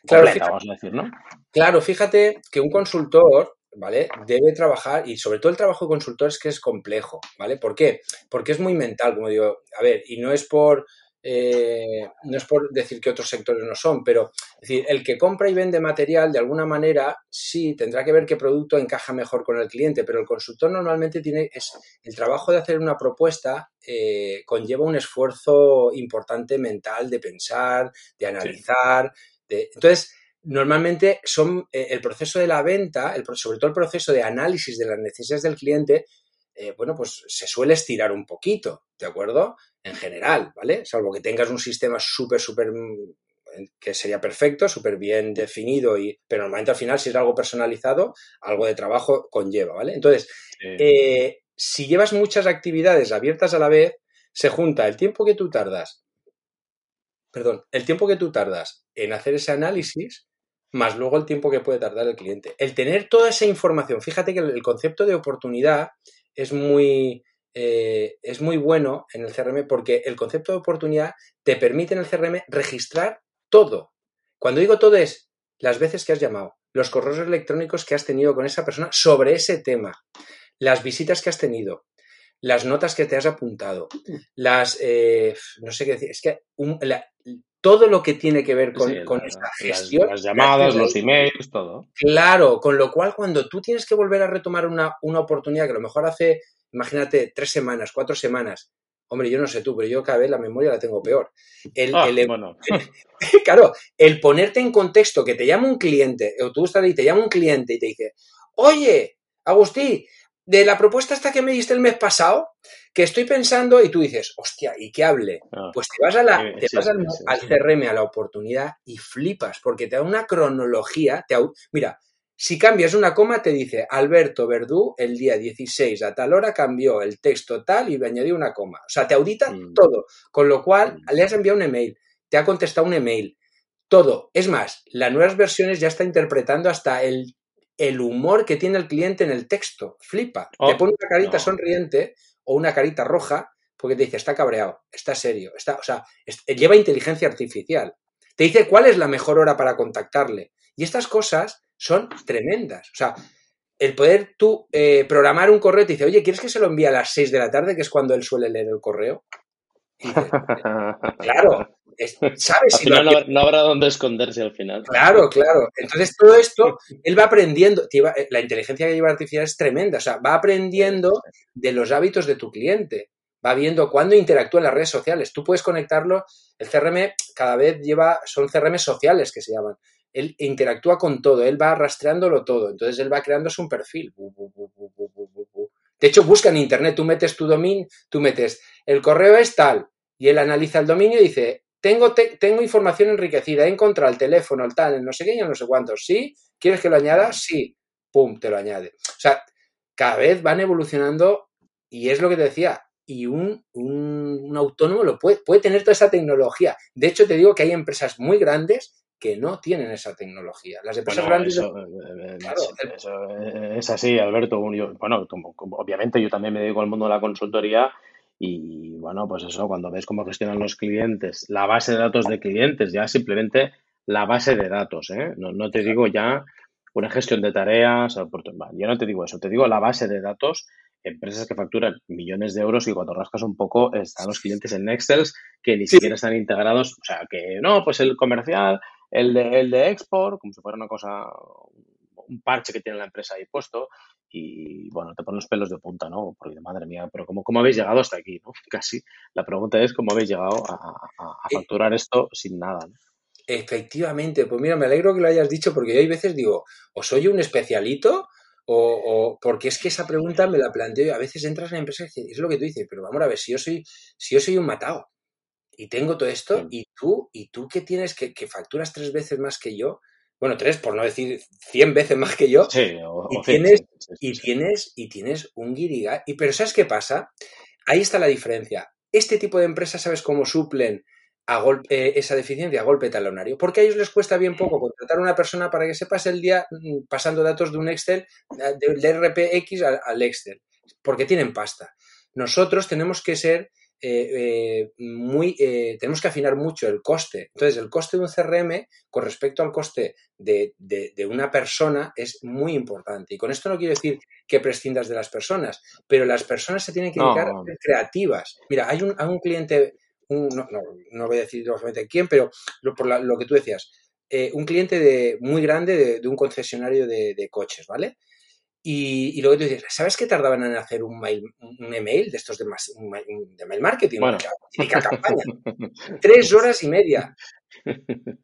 completa, fíjate, vamos a decir, ¿no? Claro, fíjate que un consultor, ¿vale?, debe trabajar, y sobre todo el trabajo de consultor es que es complejo, ¿vale? ¿Por qué? Porque es muy mental, como digo, a ver, y no es por No es por decir que otros sectores no son, pero es decir, el que compra y vende material de alguna manera sí tendrá que ver qué producto encaja mejor con el cliente, pero el consultor normalmente tiene el trabajo de hacer una propuesta, conlleva un esfuerzo importante mental de pensar, de analizar, entonces normalmente son el proceso de la venta, sobre todo el proceso de análisis de las necesidades del cliente, bueno, pues se suele estirar un poquito, ¿de acuerdo? En general, ¿vale? Salvo que tengas un sistema súper, que sería perfecto, súper bien definido, pero normalmente al final, si es algo personalizado, algo de trabajo conlleva, ¿vale? Entonces, si llevas muchas actividades abiertas a la vez, se junta el tiempo que tú tardas, en hacer ese análisis, más luego el tiempo que puede tardar el cliente. El tener toda esa información, fíjate que el concepto de oportunidad es muy bueno en el CRM, porque el concepto de oportunidad te permite en el CRM registrar todo. Cuando digo todo es las veces que has llamado, los correos electrónicos que has tenido con esa persona sobre ese tema, las visitas que has tenido, las notas que te has apuntado, no sé qué decir, es que todo lo que tiene que ver con esta gestión. Las llamadas, los emails, todo. Claro, con lo cual cuando tú tienes que volver a retomar una oportunidad que a lo mejor hace, imagínate, 3 semanas, 4 semanas, hombre, yo no sé tú, pero yo cada vez la memoria la tengo peor. Claro, el ponerte en contexto, que te llama un cliente, o tú estás ahí, te llama un cliente y te dice, oye, Agustín, de la propuesta esta que me diste el mes pasado, que estoy pensando, y tú dices, hostia, ¿y qué hable? Pues te vas, al CRM, a la oportunidad, y flipas, porque te da una cronología. Mira, si cambias una coma, te dice, Alberto Verdú, el día 16, a tal hora cambió el texto tal y añadió una coma. O sea, te audita todo, con lo cual le has enviado un email, te ha contestado un email, todo. Es más, las nuevas versiones ya está interpretando hasta el humor que tiene el cliente en el texto. Flipa. Te pone una carita sonriente o una carita roja porque te dice, está cabreado, está serio, lleva inteligencia artificial. Te dice cuál es la mejor hora para contactarle. Y estas cosas son tremendas. O sea, el poder tú programar un correo, te dice, oye, ¿quieres que se lo envíe a las 6 de la tarde, que es cuando él suele leer el correo? Y dices, claro. ¿Sabes? Al final no habrá dónde esconderse al final. Claro. Entonces todo esto, él va aprendiendo, la inteligencia que lleva artificial es tremenda, o sea, va aprendiendo de los hábitos de tu cliente, va viendo cuándo interactúa en las redes sociales, tú puedes conectarlo, el CRM cada vez son CRM sociales que se llaman, él interactúa con todo, él va rastreándolo todo, entonces él va creándose un perfil, de hecho busca en internet, tú metes tu dominio, tú metes el correo es tal, y él analiza el dominio y dice, tengo información enriquecida, he encontrado el teléfono, el tal, el no sé qué y el no sé cuánto. ¿Sí? ¿Quieres que lo añada? Sí. Pum, te lo añade. O sea, cada vez van evolucionando y es lo que te decía. Y un autónomo lo puede tener toda esa tecnología. De hecho, te digo que hay empresas muy grandes que no tienen esa tecnología. Las empresas grandes... Eso es así, Alberto. Obviamente yo también me dedico al mundo de la consultoría. Y bueno, pues eso, cuando ves cómo gestionan los clientes, la base de datos de clientes, ya simplemente la base de datos, ¿eh? No te digo ya una gestión de tareas, yo no te digo eso, te digo la base de datos, empresas que facturan millones de euros y cuando rascas un poco están los clientes en Excel que ni siquiera están integrados, o sea, que no, pues el comercial, el de export, como si fuera una cosa, un parche que tiene la empresa ahí puesto. Y, bueno, te ponen los pelos de punta, ¿no? Porque, madre mía, pero ¿cómo habéis llegado hasta aquí, ¿no? Casi. La pregunta es cómo habéis llegado a facturar esto sin nada, ¿no? Efectivamente. Pues mira, me alegro que lo hayas dicho porque yo hay veces digo, ¿o soy un especialito? O porque es que esa pregunta me la planteo y a veces entras en la empresa y es lo que tú dices, pero vamos a ver, si yo soy un matado y tengo todo esto y tú que tienes que facturas 3 veces más que yo, bueno, 3, por no decir 100 veces más que yo, sí, tienes un guirigay. Pero ¿sabes qué pasa? Ahí está la diferencia. Este tipo de empresas, ¿sabes cómo suplen esa deficiencia? A golpe talonario. Porque a ellos les cuesta bien poco contratar a una persona para que se pase el día pasando datos de un Excel, de RPX al Excel, porque tienen pasta. Nosotros tenemos que ser tenemos que afinar mucho el coste. Entonces, el coste de un CRM con respecto al coste de una persona es muy importante. Y con esto no quiero decir que prescindas de las personas, pero las personas se tienen que dedicar a ser creativas. Mira, hay un cliente, no voy a decir lógicamente quién, pero lo que tú decías, un cliente muy grande de un concesionario de coches, ¿vale? Y luego tú dices, ¿sabes qué tardaban en hacer un email de estos de mail marketing? Bueno. La típica campaña. 3 horas y media.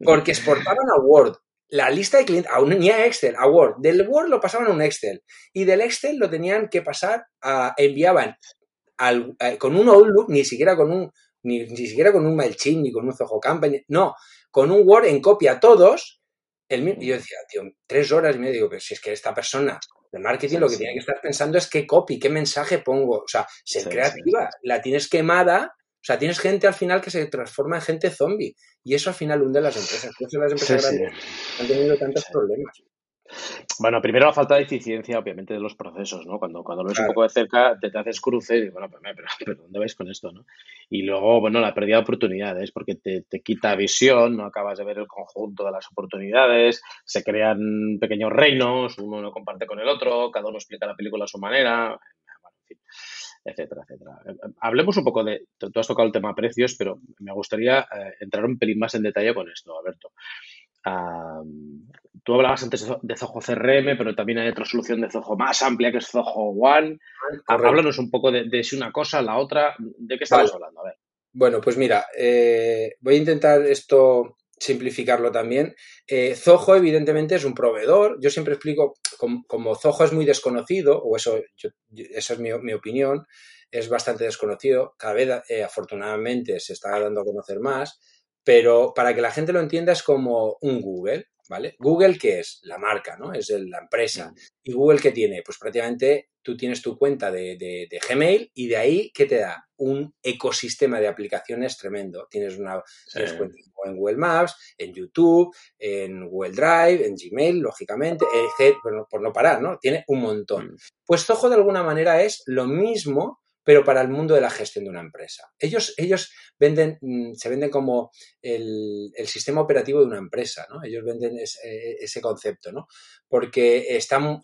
Porque exportaban a Word. La lista de clientes, ni a Excel, a Word. Del Word lo pasaban a un Excel. Y del Excel lo tenían que pasar enviaban con un Outlook, ni siquiera con un MailChimp, ni con un Zoho Campaign. No, con un Word en copia a todos. Y yo decía, tío, 3 horas y media. Digo, pero si es que esta persona... El marketing lo que tiene que estar pensando es qué copy, qué mensaje pongo. O sea, ser creativa. Sí. La tienes quemada. O sea, tienes gente al final que se transforma en gente zombie. Y eso al final hunde a las empresas. Por eso las empresas grandes han tenido tantos problemas. Bueno, primero la falta de eficiencia, obviamente, de los procesos, ¿no? Cuando lo ves un poco de cerca, te haces cruces y, bueno, pero ¿dónde vais con esto, no? Y luego, bueno, la pérdida de oportunidades, porque te quita visión, no acabas de ver el conjunto de las oportunidades, se crean pequeños reinos, uno no comparte con el otro, cada uno explica la película a su manera, bueno, en fin, etcétera, etcétera. Hablemos un poco de... Tú has tocado el tema precios, pero me gustaría entrar un pelín más en detalle con esto, Alberto. Tú hablabas antes de Zoho CRM, pero también hay otra solución de Zoho más amplia que es Zoho One. Correcto. Háblanos un poco de si una cosa, la otra, ¿de qué estamos hablando? A ver. Bueno, pues mira, voy a intentar esto simplificarlo también. Zoho, evidentemente, es un proveedor. Yo siempre explico, como Zoho es muy desconocido, o esa es mi opinión, es bastante desconocido. Cada vez, afortunadamente, se está dando a conocer más. Pero para que la gente lo entienda es como un Google, ¿vale? Google, ¿qué es? La marca, ¿no? Es la empresa. ¿Y Google qué tiene? Pues prácticamente tú tienes tu cuenta de Gmail y de ahí, ¿qué te da? Un ecosistema de aplicaciones tremendo. Tienes tienes cuentas en Google Maps, en YouTube, en Google Drive, en Gmail, lógicamente, etc., por no parar, ¿no? Tiene un montón. Pues Zoho, de alguna manera, es lo mismo, pero para el mundo de la gestión de una empresa. Ellos se venden como el sistema operativo de una empresa, ¿no? Ellos venden ese concepto, ¿no? Porque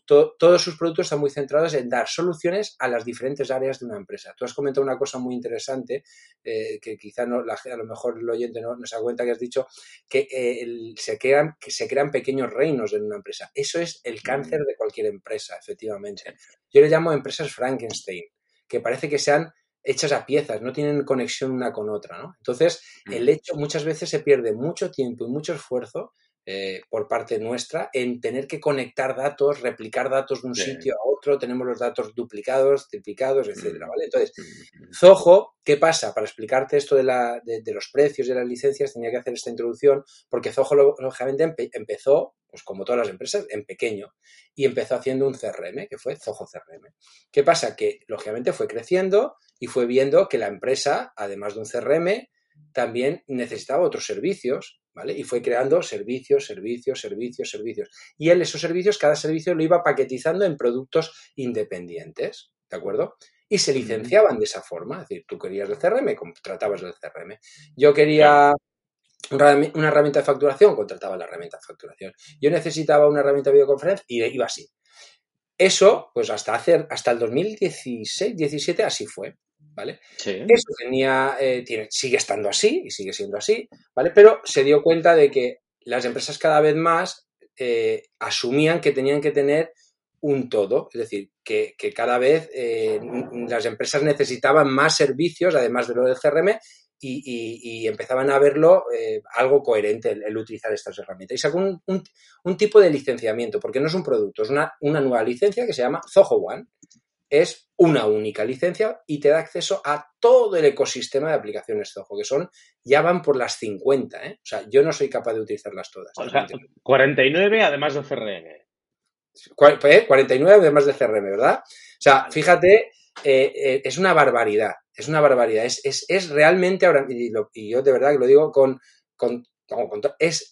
todos sus productos están muy centrados en dar soluciones a las diferentes áreas de una empresa. Tú has comentado una cosa muy interesante, que quizá a lo mejor el oyente no se da cuenta, que has dicho que se crean pequeños reinos en una empresa. Eso es el cáncer de cualquier empresa, efectivamente. Yo le llamo empresas Frankenstein, que parece que sean hechas a piezas, no tienen conexión una con otra, ¿no? Entonces, el hecho, muchas veces se pierde mucho tiempo y mucho esfuerzo por parte nuestra en tener que conectar datos, replicar datos de un sitio a otro, tenemos los datos duplicados, triplicados, etcétera, ¿vale? Entonces, Zoho, ¿qué pasa? Para explicarte esto de los precios de las licencias tenía que hacer esta introducción, porque Zoho, lógicamente, empezó, pues como todas las empresas, en pequeño, y empezó haciendo un CRM, que fue Zoho CRM. ¿Qué pasa? Que, lógicamente, fue creciendo y fue viendo que la empresa, además de un CRM, también necesitaba otros servicios, ¿vale? Y fue creando servicios. Y esos servicios, cada servicio lo iba paquetizando en productos independientes, ¿de acuerdo? Y se licenciaban de esa forma. Es decir, tú querías el CRM, contratabas el CRM. Yo quería una herramienta de facturación, contrataba la herramienta de facturación. Yo necesitaba una herramienta de videoconferencia y iba así. Eso, pues hasta el 2016-17 así fue, ¿vale? Sí. Eso sigue estando así y sigue siendo así, ¿vale? Pero se dio cuenta de que las empresas cada vez más asumían que tenían que tener un todo, es decir, que cada vez las empresas necesitaban más servicios, además de lo del CRM, y empezaban a verlo algo coherente el utilizar estas herramientas. Y sacó un tipo de licenciamiento, porque no es un producto, es una nueva licencia que se llama Zoho One. Es una única licencia y te da acceso a todo el ecosistema de aplicaciones Zoho, que ya van por las 50, ¿eh? O sea, yo no soy capaz de utilizarlas todas. O sea, 49 además de CRM. 49 además de CRM, ¿verdad? O sea, fíjate, es una barbaridad. Es una barbaridad. Es realmente ahora, y yo de verdad que lo digo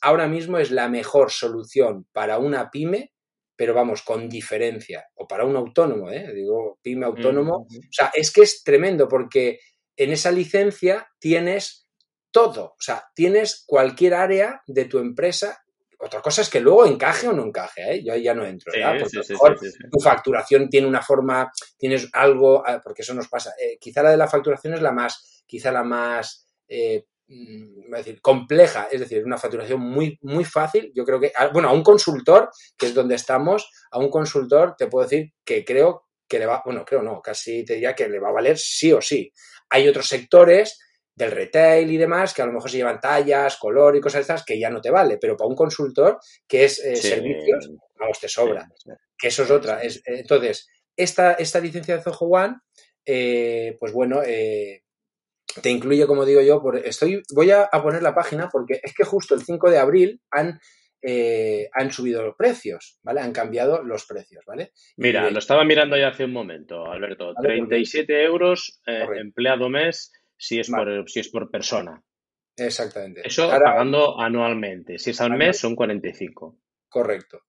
ahora mismo es la mejor solución para una pyme, pero vamos, con diferencia, o para un autónomo, digo, pyme autónomo, o sea, es que es tremendo, porque en esa licencia tienes todo, o sea, tienes cualquier área de tu empresa. Otra cosa es que luego encaje o no encaje, yo ahí ya no entro, ¿verdad? Porque a lo mejor tu facturación tiene una forma, tienes algo, porque eso nos pasa, quizá la de la facturación es la más compleja, es decir, una facturación muy, muy fácil. Yo creo que, bueno, a un consultor, que es donde estamos, a un consultor te puedo decir que creo que le va, bueno, creo no, casi te diría que le va a valer sí o sí. Hay otros sectores del retail y demás que a lo mejor se llevan tallas, color y cosas estas que ya no te vale, pero para un consultor que es servicios, vamos, te sobra. Sí, sí. Que eso es otra. Es, entonces, esta licencia de Zoho One, pues bueno, te incluye, como digo yo, voy a poner la página porque es que justo el 5 de abril han subido los precios, ¿vale? Han cambiado los precios, ¿vale? Mira, lo estaba mirando ya hace un momento, Alberto. 37 euros empleado mes si es por persona. Exactamente. Eso ahora, pagando anualmente. Si es al mes son 45. Correcto.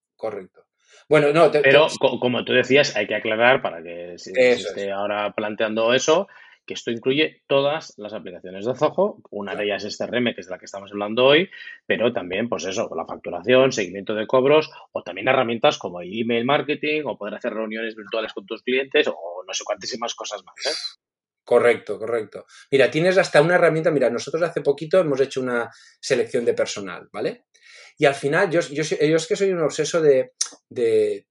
Bueno, no. Pero como tú decías, hay que aclarar para que si esté ahora planteando eso, que esto incluye todas las aplicaciones de Zoho, una de ellas es CRM, que es de la que estamos hablando hoy, pero también, pues eso, con la facturación, seguimiento de cobros, o también herramientas como el email marketing, o poder hacer reuniones virtuales con tus clientes, o no sé cuantísimas cosas más, ¿eh? Correcto. Mira, tienes hasta una herramienta. Mira, nosotros hace poquito hemos hecho una selección de personal, ¿vale? Y al final, yo es que soy un obseso de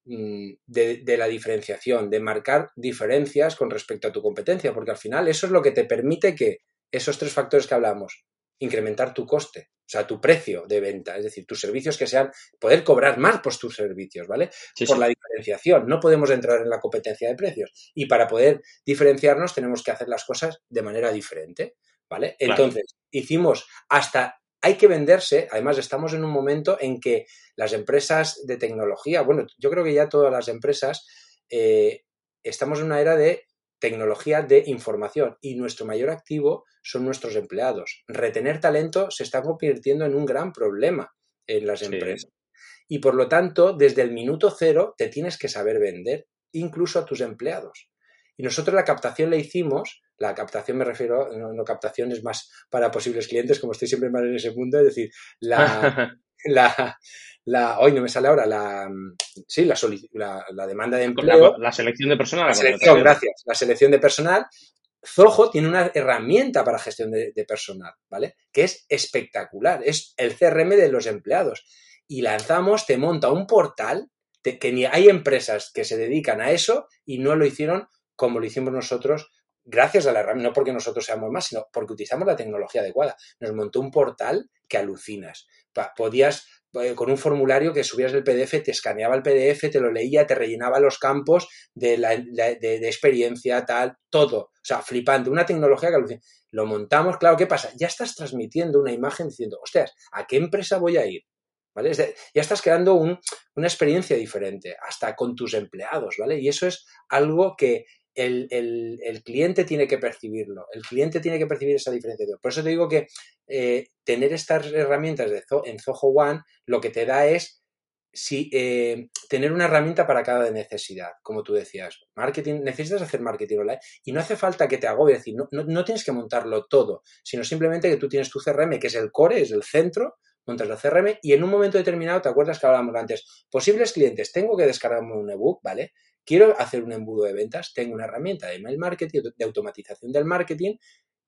la diferenciación, de marcar diferencias con respecto a tu competencia, porque al final eso es lo que te permite que esos tres factores que hablamos, incrementar tu coste, o sea, tu precio de venta, es decir, tus servicios que sean, poder cobrar más por tus servicios, ¿vale? Sí, por la diferenciación, no podemos entrar en la competencia de precios y para poder diferenciarnos tenemos que hacer las cosas de manera diferente, ¿vale? Claro. Entonces, hicimos hasta... Hay que venderse, además estamos en un momento en que las empresas de tecnología, bueno, yo creo que ya todas las empresas estamos en una era de tecnología de información y nuestro mayor activo son nuestros empleados. Retener talento se está convirtiendo en un gran problema en las empresas y por lo tanto desde el minuto cero te tienes que saber vender incluso a tus empleados. Y nosotros la captación la hicimos, la captación me refiero, no captación es más para posibles clientes, como estoy siempre mal en ese mundo, es decir, la demanda de empleo. La selección de personal. La selección de personal. Zoho tiene una herramienta para gestión de personal, ¿vale? Que es espectacular, es el CRM de los empleados. Y lanzamos, te monta un portal, que ni hay empresas que se dedican a eso y no lo hicieron como lo hicimos nosotros, gracias a la herramienta, no porque nosotros seamos más, sino porque utilizamos la tecnología adecuada. Nos montó un portal que alucinas. Podías, con un formulario que subías el PDF, te escaneaba el PDF, te lo leía, te rellenaba los campos de experiencia, tal, todo. O sea, flipante. Una tecnología que alucina. Lo montamos, claro, ¿qué pasa? Ya estás transmitiendo una imagen diciendo, hostias, ¿a qué empresa voy a ir? ¿Vale? Ya estás creando una experiencia diferente, hasta con tus empleados, ¿vale? Y eso es algo que el cliente tiene que percibirlo, el cliente tiene que percibir esa diferenciación. Por eso te digo que tener estas herramientas en Zoho One lo que te da es tener una herramienta para cada necesidad, como tú decías. Marketing, necesitas hacer marketing online y no hace falta que te agobie, es decir, no tienes que montarlo todo, sino simplemente que tú tienes tu CRM, que es el core, es el centro, montas la CRM y en un momento determinado, ¿te acuerdas que hablábamos antes? Posibles clientes, tengo que descargarme un ebook, ¿vale? Quiero hacer un embudo de ventas, tengo una herramienta de email marketing, de automatización del marketing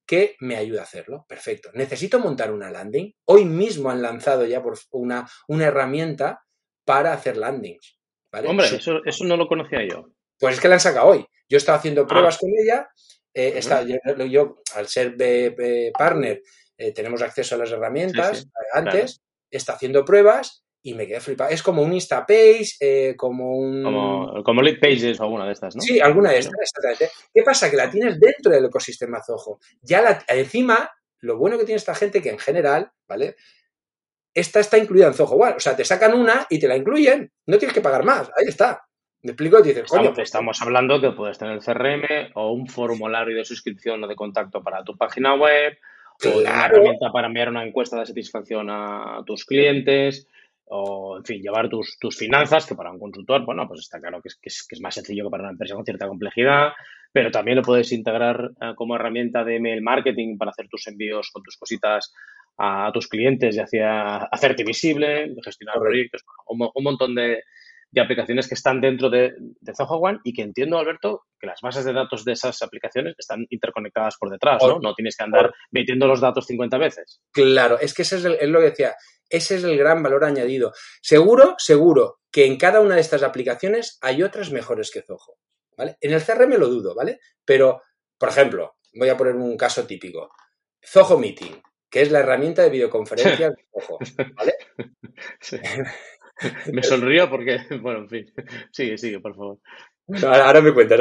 que me ayuda a hacerlo. Perfecto. Necesito montar una landing. Hoy mismo han lanzado ya por una herramienta para hacer landings, ¿vale? Hombre, eso no lo conocía yo. Pues es que la han sacado hoy. Yo estaba haciendo pruebas con ella. Yo, al ser partner, tenemos acceso a las herramientas antes. Claro. Está haciendo pruebas. Y me quedé flipado. Es como un Instapage, como Lead Pages o alguna de estas, ¿no? Sí, alguna de estas, exactamente. ¿Qué pasa? Que la tienes dentro del ecosistema Zoho. Encima, lo bueno que tiene esta gente que en general, ¿vale? Esta está incluida en Zoho One. O sea, te sacan una y te la incluyen. No tienes que pagar más. Ahí está. ¿Me explico? Dices, coño. Estamos hablando que puedes tener el CRM o un formulario de suscripción o de contacto para tu página web o una herramienta para enviar una encuesta de satisfacción a tus clientes. O, en fin, llevar tus finanzas, que para un consultor, bueno, pues está claro que es más sencillo que para una empresa con cierta complejidad, pero también lo puedes integrar como herramienta de email marketing para hacer tus envíos con tus cositas a tus clientes y hacerte visible, gestionar proyectos, un montón de, de aplicaciones que están dentro de Zoho One y que entiendo, Alberto, que las bases de datos de esas aplicaciones están interconectadas por detrás, ¿no? No tienes que andar metiendo los datos 50 veces. Claro, es que ese es, es lo que decía, ese es el gran valor añadido. Seguro que en cada una de estas aplicaciones hay otras mejores que Zoho, ¿vale? En el CRM lo dudo, ¿vale? Pero, por ejemplo, voy a poner un caso típico. Zoho Meeting, que es la herramienta de videoconferencia de Zoho, ¿vale? Sí. Me sonrío porque, bueno, en fin, sigue, por favor. Ahora me cuenta.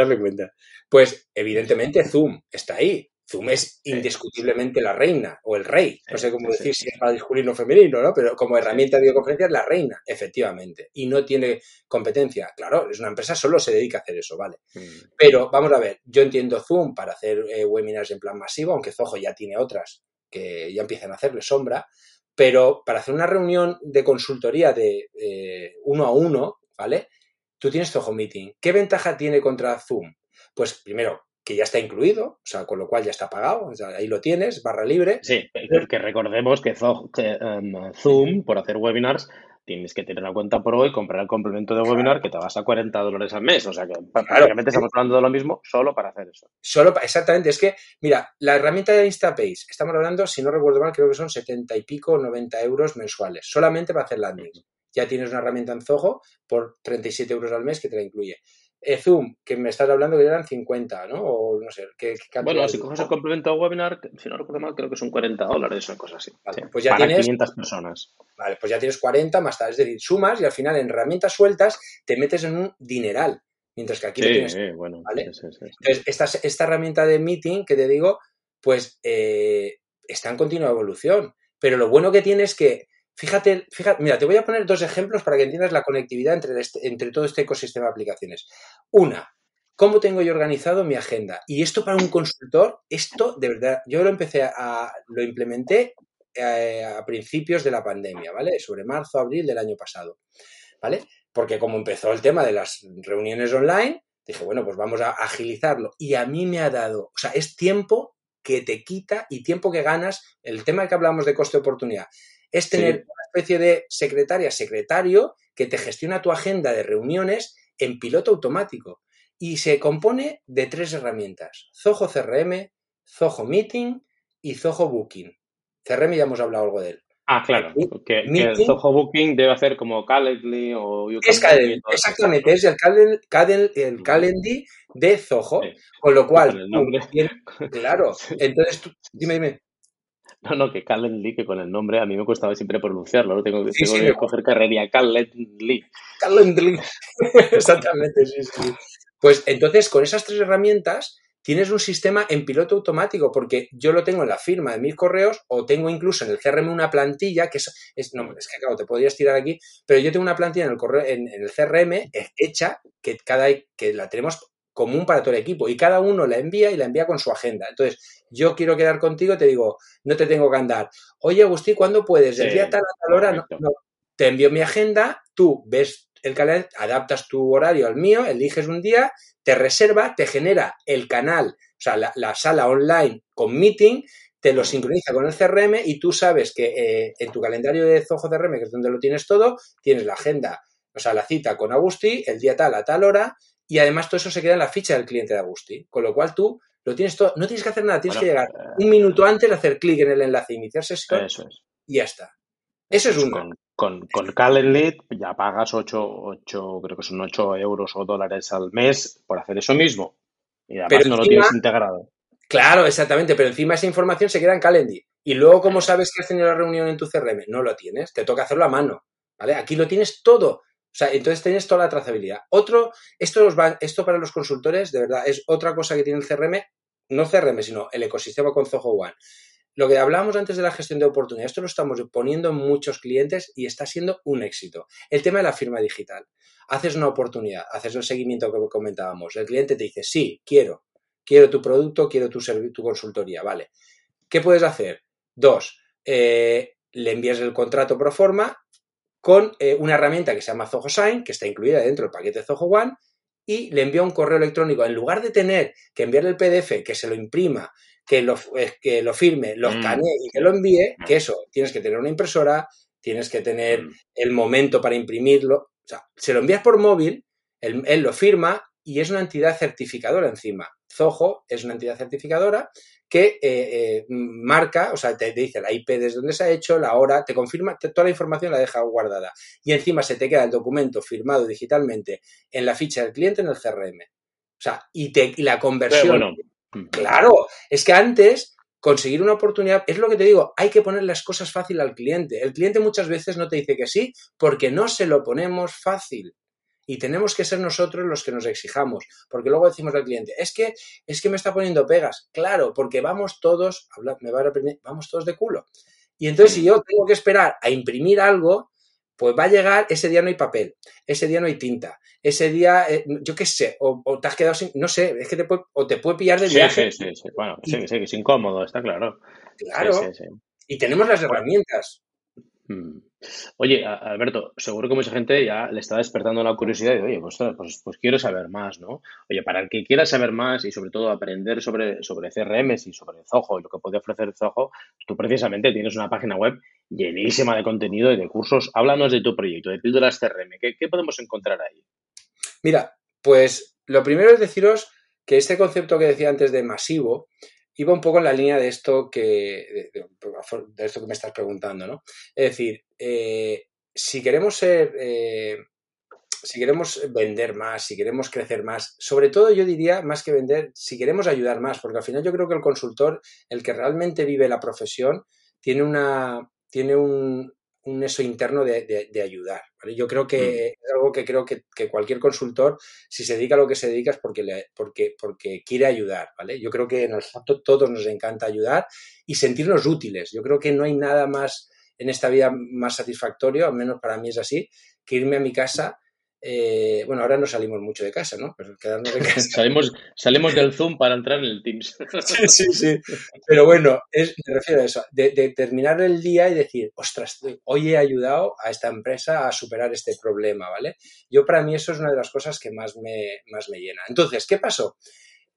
Pues, evidentemente, Zoom está ahí. Zoom es indiscutiblemente la reina o el rey. No sé cómo decir si es para masculino o femenino, ¿no? Pero como herramienta de videoconferencia es la reina, efectivamente. Y no tiene competencia. Claro, es una empresa, solo se dedica a hacer eso, ¿vale? Pero, vamos a ver, yo entiendo Zoom para hacer webinars en plan masivo, aunque Zoho ya tiene otras que ya empiezan a hacerle sombra. Pero para hacer una reunión de consultoría de 1 a 1, ¿vale? Tú tienes Zoho Meeting. ¿Qué ventaja tiene contra Zoom? Pues primero, que ya está incluido, o sea, con lo cual ya está pagado, o sea, ahí lo tienes, barra libre. Sí, que recordemos que Zoom, por hacer webinars, tienes que tener una cuenta pro y comprar el complemento de webinar que te vas a $40 al mes. O sea, que prácticamente estamos hablando de lo mismo solo para hacer eso. Exactamente. Es que, mira, la herramienta de Instapage, estamos hablando, si no recuerdo mal, creo que son 70 y pico, 90 euros mensuales, solamente para hacer landing. Ya tienes una herramienta en Zoho por 37 euros al mes que te la incluye. Zoom, que me estás hablando que eran 50, ¿no? O no sé. Bueno, si coges el complemento de webinar, si no recuerdo mal, creo que son $40 o cosas así. Vale, sí. Pues ya para tienes 500 personas. Vale, pues ya tienes 40 más tal. Es decir, sumas y al final en herramientas sueltas te metes en un dineral. Mientras que aquí lo tienes. Bueno, ¿vale? Sí. Entonces, esta herramienta de meeting que te digo, pues está en continua evolución. Pero lo bueno que tiene es que Fíjate, mira, te voy a poner 2 ejemplos para que entiendas la conectividad entre todo este ecosistema de aplicaciones. Una, ¿cómo tengo yo organizado mi agenda? Y esto para un consultor, esto de verdad, yo lo implementé a principios de la pandemia, ¿vale? Sobre marzo, abril del año pasado, ¿vale? Porque como empezó el tema de las reuniones online, dije, bueno, pues vamos a agilizarlo. Y a mí me ha dado, o sea, es tiempo que te quita y tiempo que ganas, el tema que hablamos de coste-oportunidad. Es tener una especie de secretario que te gestiona tu agenda de reuniones en piloto automático. Y se compone de 3 herramientas: Zoho CRM, Zoho Meeting y Zoho Booking. CRM ya hemos hablado algo de él. Ah, claro. Que el Zoho Booking debe hacer como Calendly o YouTube. Es Calendly, exactamente. Es el Calendly de Zoho. Sí. Con lo cual, con el nombre. Claro. Entonces, tú, dime. No, que Calendly, que con el nombre a mí me costaba siempre pronunciarlo, ¿no? Tengo que coger carrería, Calendly. Exactamente, sí. Pues entonces, con esas 3 herramientas tienes un sistema en piloto automático, porque yo lo tengo en la firma de mis correos o tengo incluso en el CRM una plantilla que claro, te podrías tirar aquí, pero yo tengo una plantilla en el correo, en el CRM hecha que la tenemos común para todo el equipo y cada uno la envía y la envía con su agenda. Entonces, yo quiero quedar contigo, te digo, no te tengo que andar. Oye, Agustín, ¿cuándo puedes? Del día tal a tal hora. No. Te envío mi agenda, tú ves el canal, adaptas tu horario al mío, eliges un día, te reserva, te genera el canal, o sea, la sala online con meeting, te lo sincroniza con el CRM y tú sabes que en tu calendario de Zoho CRM, que es donde lo tienes todo, tienes la agenda, o sea, la cita con Agustín, el día tal a tal hora. Y además todo eso se queda en la ficha del cliente de Agustín, con lo cual tú lo tienes todo, no tienes que hacer nada, tienes que llegar un minuto antes de hacer clic en el enlace, iniciar sesión, y ya está. Eso es uno. Con Calendly ya pagas 8, creo que son 8 euros o dólares al mes por hacer eso mismo. Y además pero lo tienes integrado. Claro, exactamente, pero encima esa información se queda en Calendly. Y luego, ¿cómo sabes que has tenido la reunión en tu CRM? No lo tienes, te toca hacerlo a mano, ¿vale? Aquí lo tienes todo. O sea, entonces tienes toda la trazabilidad. Esto para los consultores, de verdad, es otra cosa que tiene el CRM, no CRM, sino el ecosistema con Zoho One. Lo que hablábamos antes de la gestión de oportunidades, esto lo estamos poniendo en muchos clientes y está siendo un éxito. El tema de la firma digital. Haces una oportunidad, haces el seguimiento que comentábamos. El cliente te dice, sí, quiero tu producto, quiero tu consultoría, vale. ¿Qué puedes hacer? 2, le envías el contrato pro forma, con una herramienta que se llama Zoho Sign, que está incluida dentro del paquete Zoho One, y le envía un correo electrónico. En lugar de tener que enviarle el PDF, que se lo imprima, que lo firme, lo escanee y que lo envíe, que eso, tienes que tener una impresora, tienes que tener el momento para imprimirlo. sea, se lo envías por móvil, él lo firma y es una entidad certificadora encima. Zoho es una entidad certificadora que marca, o sea, te dice la IP desde donde se ha hecho, la hora, te confirma, toda la información la deja guardada. Y encima se te queda el documento firmado digitalmente en la ficha del cliente en el CRM. O sea, y la conversión... Pero bueno. Claro, es que antes... Conseguir una oportunidad, es lo que te digo, hay que poner las cosas fácil al cliente. El cliente muchas veces no te dice que sí porque no se lo ponemos fácil y tenemos que ser nosotros los que nos exijamos, porque luego decimos al cliente, es que me está poniendo pegas. Claro, porque vamos todos, vamos todos de culo. Y entonces si yo tengo que esperar a imprimir algo, pues va a llegar, ese día no hay papel, ese día no hay tinta, ese día, yo qué sé, o te has quedado sin, no sé, es que te puede pillar de viaje. Sí, bueno, sí, es incómodo, está claro. Claro, sí. Y tenemos las herramientas. Oye, Alberto, seguro que mucha gente ya le está despertando la curiosidad y, oye, pues quiero saber más, ¿no? Oye, para el que quiera saber más y sobre todo aprender sobre CRMs y sobre Zoho y lo que puede ofrecer Zoho, tú precisamente tienes una página web llenísima de contenido y de cursos. Háblanos de tu proyecto, de Píldoras CRM. ¿Qué podemos encontrar ahí? Mira, pues lo primero es deciros que este concepto que decía antes de masivo iba un poco en la línea de esto que me estás preguntando, ¿no? Es decir, si queremos vender más, si queremos crecer más, sobre todo yo diría, más que vender, si queremos ayudar más, porque al final yo creo que el consultor, el que realmente vive la profesión, tiene un eso interno de ayudar, ¿vale? Yo creo que es algo que creo que cualquier consultor, si se dedica a lo que se dedica es porque quiere ayudar, ¿vale? Yo creo que en el fondo todos nos encanta ayudar y sentirnos útiles. Yo creo que no hay nada más en esta vida más satisfactorio, al menos para mí es así, que irme a mi casa. Bueno, ahora no salimos mucho de casa, ¿no? Pero quedarnos en casa. Salimos del Zoom para entrar en el Teams. Sí. Pero bueno, me refiero a eso, de terminar el día y decir, ostras, hoy he ayudado a esta empresa a superar este problema, ¿vale? Yo, para mí, eso es una de las cosas que más me llena. Entonces, ¿qué pasó?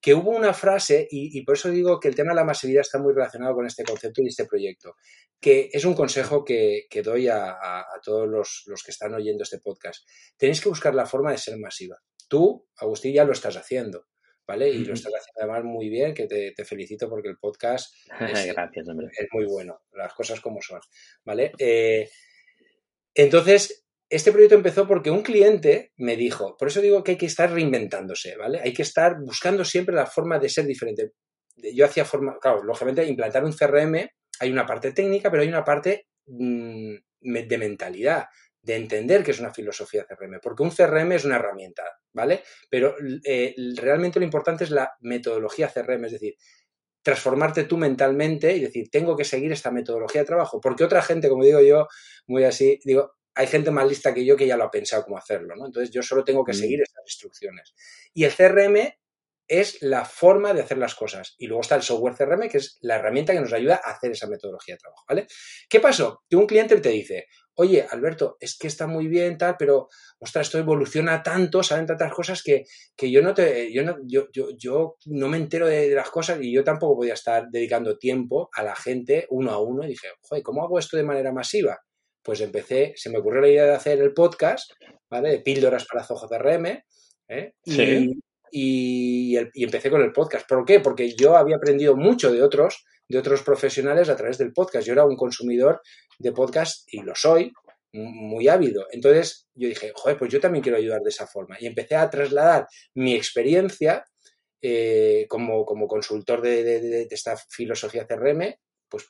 Que hubo una frase, y por eso digo que el tema de la masividad está muy relacionado con este concepto y este proyecto, que es un consejo que doy a todos los que están oyendo este podcast. Tenéis que buscar la forma de ser masiva. Tú, Agustín, ya lo estás haciendo, ¿vale? Y lo estás haciendo además muy bien, que te felicito porque el podcast gracias, hombre. Es muy bueno, las cosas como son, ¿vale? Entonces... Este proyecto empezó porque un cliente me dijo, por eso digo que hay que estar reinventándose, ¿vale? Hay que estar buscando siempre la forma de ser diferente. Yo hacía forma, claro, lógicamente implantar un CRM, hay una parte técnica, pero hay una parte de mentalidad, de entender que es una filosofía CRM, porque un CRM es una herramienta, ¿vale? Pero realmente lo importante es la metodología CRM, es decir, transformarte tú mentalmente y decir, tengo que seguir esta metodología de trabajo, porque otra gente, como digo yo, muy así, digo... Hay gente más lista que yo que ya lo ha pensado cómo hacerlo, ¿no? Entonces, yo solo tengo que seguir estas instrucciones. Y el CRM es la forma de hacer las cosas. Y luego está el software CRM, que es la herramienta que nos ayuda a hacer esa metodología de trabajo, ¿vale? ¿Qué pasó? Que un cliente te dice, oye, Alberto, es que está muy bien, tal, pero, ostras, esto evoluciona tanto, saben tantas cosas que yo no me entero de las cosas y yo tampoco podía estar dedicando tiempo a la gente uno a uno. Y dije, joder, ¿cómo hago esto de manera masiva? Pues empecé, se me ocurrió la idea de hacer el podcast, ¿vale? De Píldoras para Zoho CRM, sí. y empecé con el podcast. ¿Por qué? Porque yo había aprendido mucho de otros profesionales a través del podcast. Yo era un consumidor de podcast y lo soy, muy ávido. Entonces yo dije, joder, pues yo también quiero ayudar de esa forma. Y empecé a trasladar mi experiencia como consultor de esta filosofía CRM, pues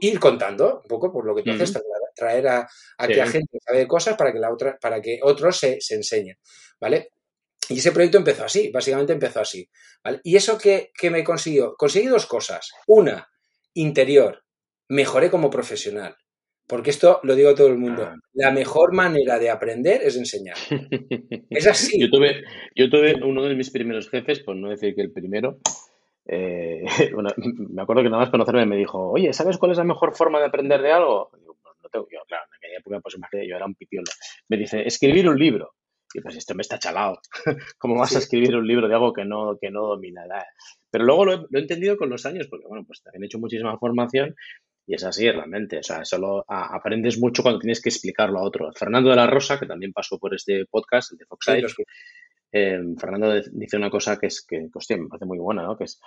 ir contando un poco por lo que tú haces, traer a que la gente sabe cosas para que otros se enseñen, ¿vale? Y ese proyecto empezó así, básicamente empezó así, ¿vale? Y eso que me consiguió, conseguí dos cosas. Una, interior, mejoré como profesional, porque esto lo digo a todo el mundo, la mejor manera de aprender es enseñar. Es así. Yo tuve uno de mis primeros jefes, por no decir que el primero, bueno, me acuerdo que nada más conocerme me dijo, oye, ¿sabes cuál es la mejor forma de aprender de algo? Y digo, pues no tengo, yo, claro, en aquella época, pues imagínate, yo era un pipiolo. Me dice, escribir un libro. Y pues esto me está chalado. ¿Cómo vas a escribir un libro de algo que no dominará? Pero luego lo he entendido con los años, porque bueno, pues también he hecho muchísima formación. Y es así realmente, o sea, solo aprendes mucho cuando tienes que explicarlo a otro. Fernando de la Rosa, que también pasó por este podcast, el de Foxize, sí, Fernando dice una cosa que es que, hostia, me parece muy buena, ¿no? Que es,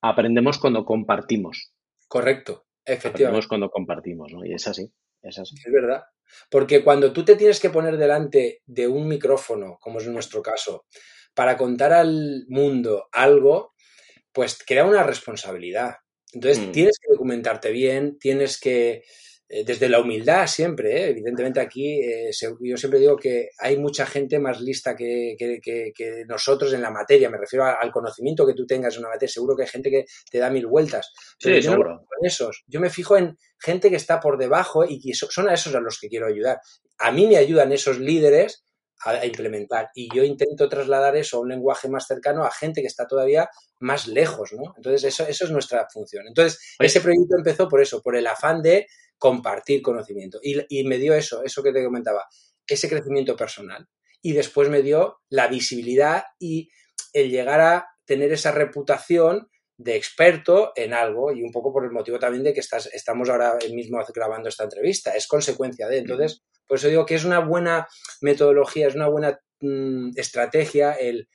aprendemos cuando compartimos. Correcto, efectivamente. Aprendemos cuando compartimos, ¿no? Y es así, es así. Es verdad, porque cuando tú te tienes que poner delante de un micrófono, como es nuestro caso, para contar al mundo algo, pues crea una responsabilidad. Entonces, tienes que documentarte bien, tienes que, desde la humildad siempre, evidentemente aquí yo siempre digo que hay mucha gente más lista que nosotros en la materia, me refiero al conocimiento que tú tengas en una materia, seguro que hay gente que te da mil vueltas, pero sí, yo seguro. No me fijo en esos, yo me fijo en gente que está por debajo y que son a esos a los que quiero ayudar. A mí me ayudan esos líderes a implementar y yo intento trasladar eso a un lenguaje más cercano a gente que está todavía más lejos, ¿no? Entonces, eso es nuestra función. Entonces, ese proyecto empezó por eso, por el afán de compartir conocimiento y me dio eso que te comentaba, ese crecimiento personal y después me dio la visibilidad y el llegar a tener esa reputación de experto en algo y un poco por el motivo también de que estamos ahora mismo grabando esta entrevista, es consecuencia de, entonces, por eso digo que es una buena metodología, es una buena estrategia el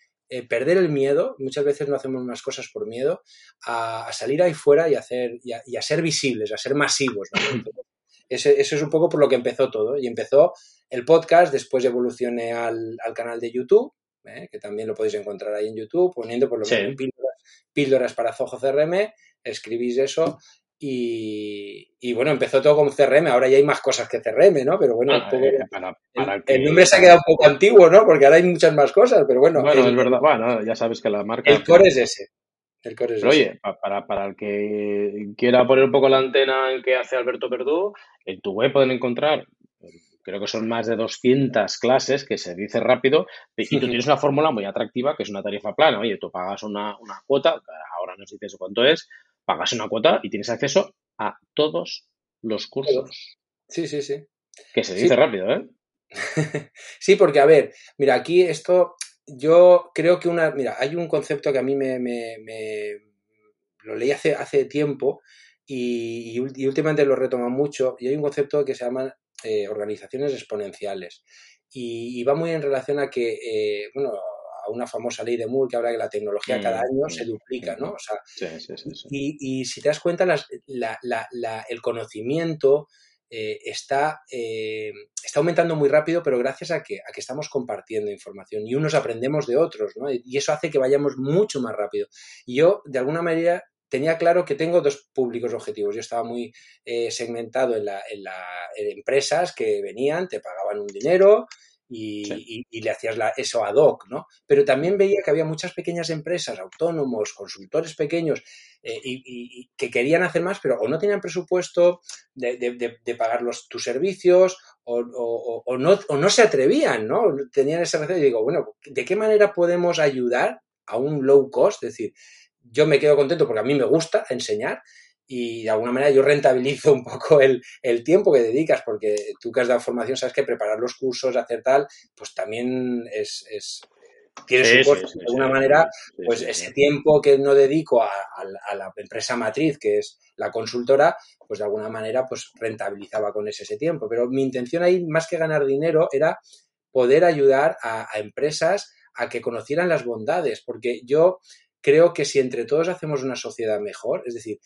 perder el miedo, muchas veces no hacemos más cosas por miedo, a salir ahí fuera y a ser visibles, a ser masivos, ¿no? Entonces, eso es un poco por lo que empezó todo y empezó el podcast, después evolucioné al canal de YouTube, que también lo podéis encontrar ahí en YouTube, poniendo por lo menos píldoras para Zoho CRM, escribís eso y bueno, empezó todo con CRM, ahora ya hay más cosas que CRM, ¿no? Pero bueno, el nombre se ha quedado un poco antiguo, ¿no? Porque ahora hay muchas más cosas, pero bueno. Bueno, es verdad, bueno, ya sabes que la marca... El core es ese. El core es pero ese. Oye, para el que quiera poner un poco la antena en que hace Alberto Verdú, en tu web pueden encontrar, creo que son más de 200 clases, que se dice rápido, y tú tienes una fórmula muy atractiva que es una tarifa plana. Oye, tú pagas una cuota, ahora no sé cuánto es, pagas una cuota y tienes acceso a todos los cursos. Sí. Que se dice rápido, ¿eh? Sí, porque, a ver, mira, aquí esto, yo creo que hay un concepto que a mí me lo leí hace tiempo y últimamente lo retoma mucho, y hay un concepto que se llama organizaciones exponenciales y va muy en relación a que, a una famosa ley de Moore que habla de que la tecnología cada año se duplica, ¿no? O sea, sí. Y si te das cuenta, el conocimiento está aumentando muy rápido, pero gracias a que estamos compartiendo información y unos aprendemos de otros, ¿no? Y eso hace que vayamos mucho más rápido. Y yo, de alguna manera, tenía claro que tengo dos públicos objetivos. Yo estaba muy segmentado en empresas que venían, te pagaban un dinero y le hacías eso ad hoc, ¿no? Pero también veía que había muchas pequeñas empresas, autónomos, consultores pequeños y que querían hacer más, pero o no tenían presupuesto de pagar tus servicios o no se atrevían, ¿no? Tenían ese recelo y digo, bueno, ¿de qué manera podemos ayudar a un low cost? Es decir, yo me quedo contento porque a mí me gusta enseñar y de alguna manera yo rentabilizo un poco el tiempo que dedicas, porque tú que has dado formación sabes que preparar los cursos, hacer tal, pues también tienes un costo. De alguna manera, pues ese tiempo que no dedico a la empresa matriz, que es la consultora, pues de alguna manera pues rentabilizaba con ese tiempo. Pero mi intención ahí, más que ganar dinero, era poder ayudar a empresas a que conocieran las bondades, porque yo... Creo que si entre todos hacemos una sociedad mejor, es decir,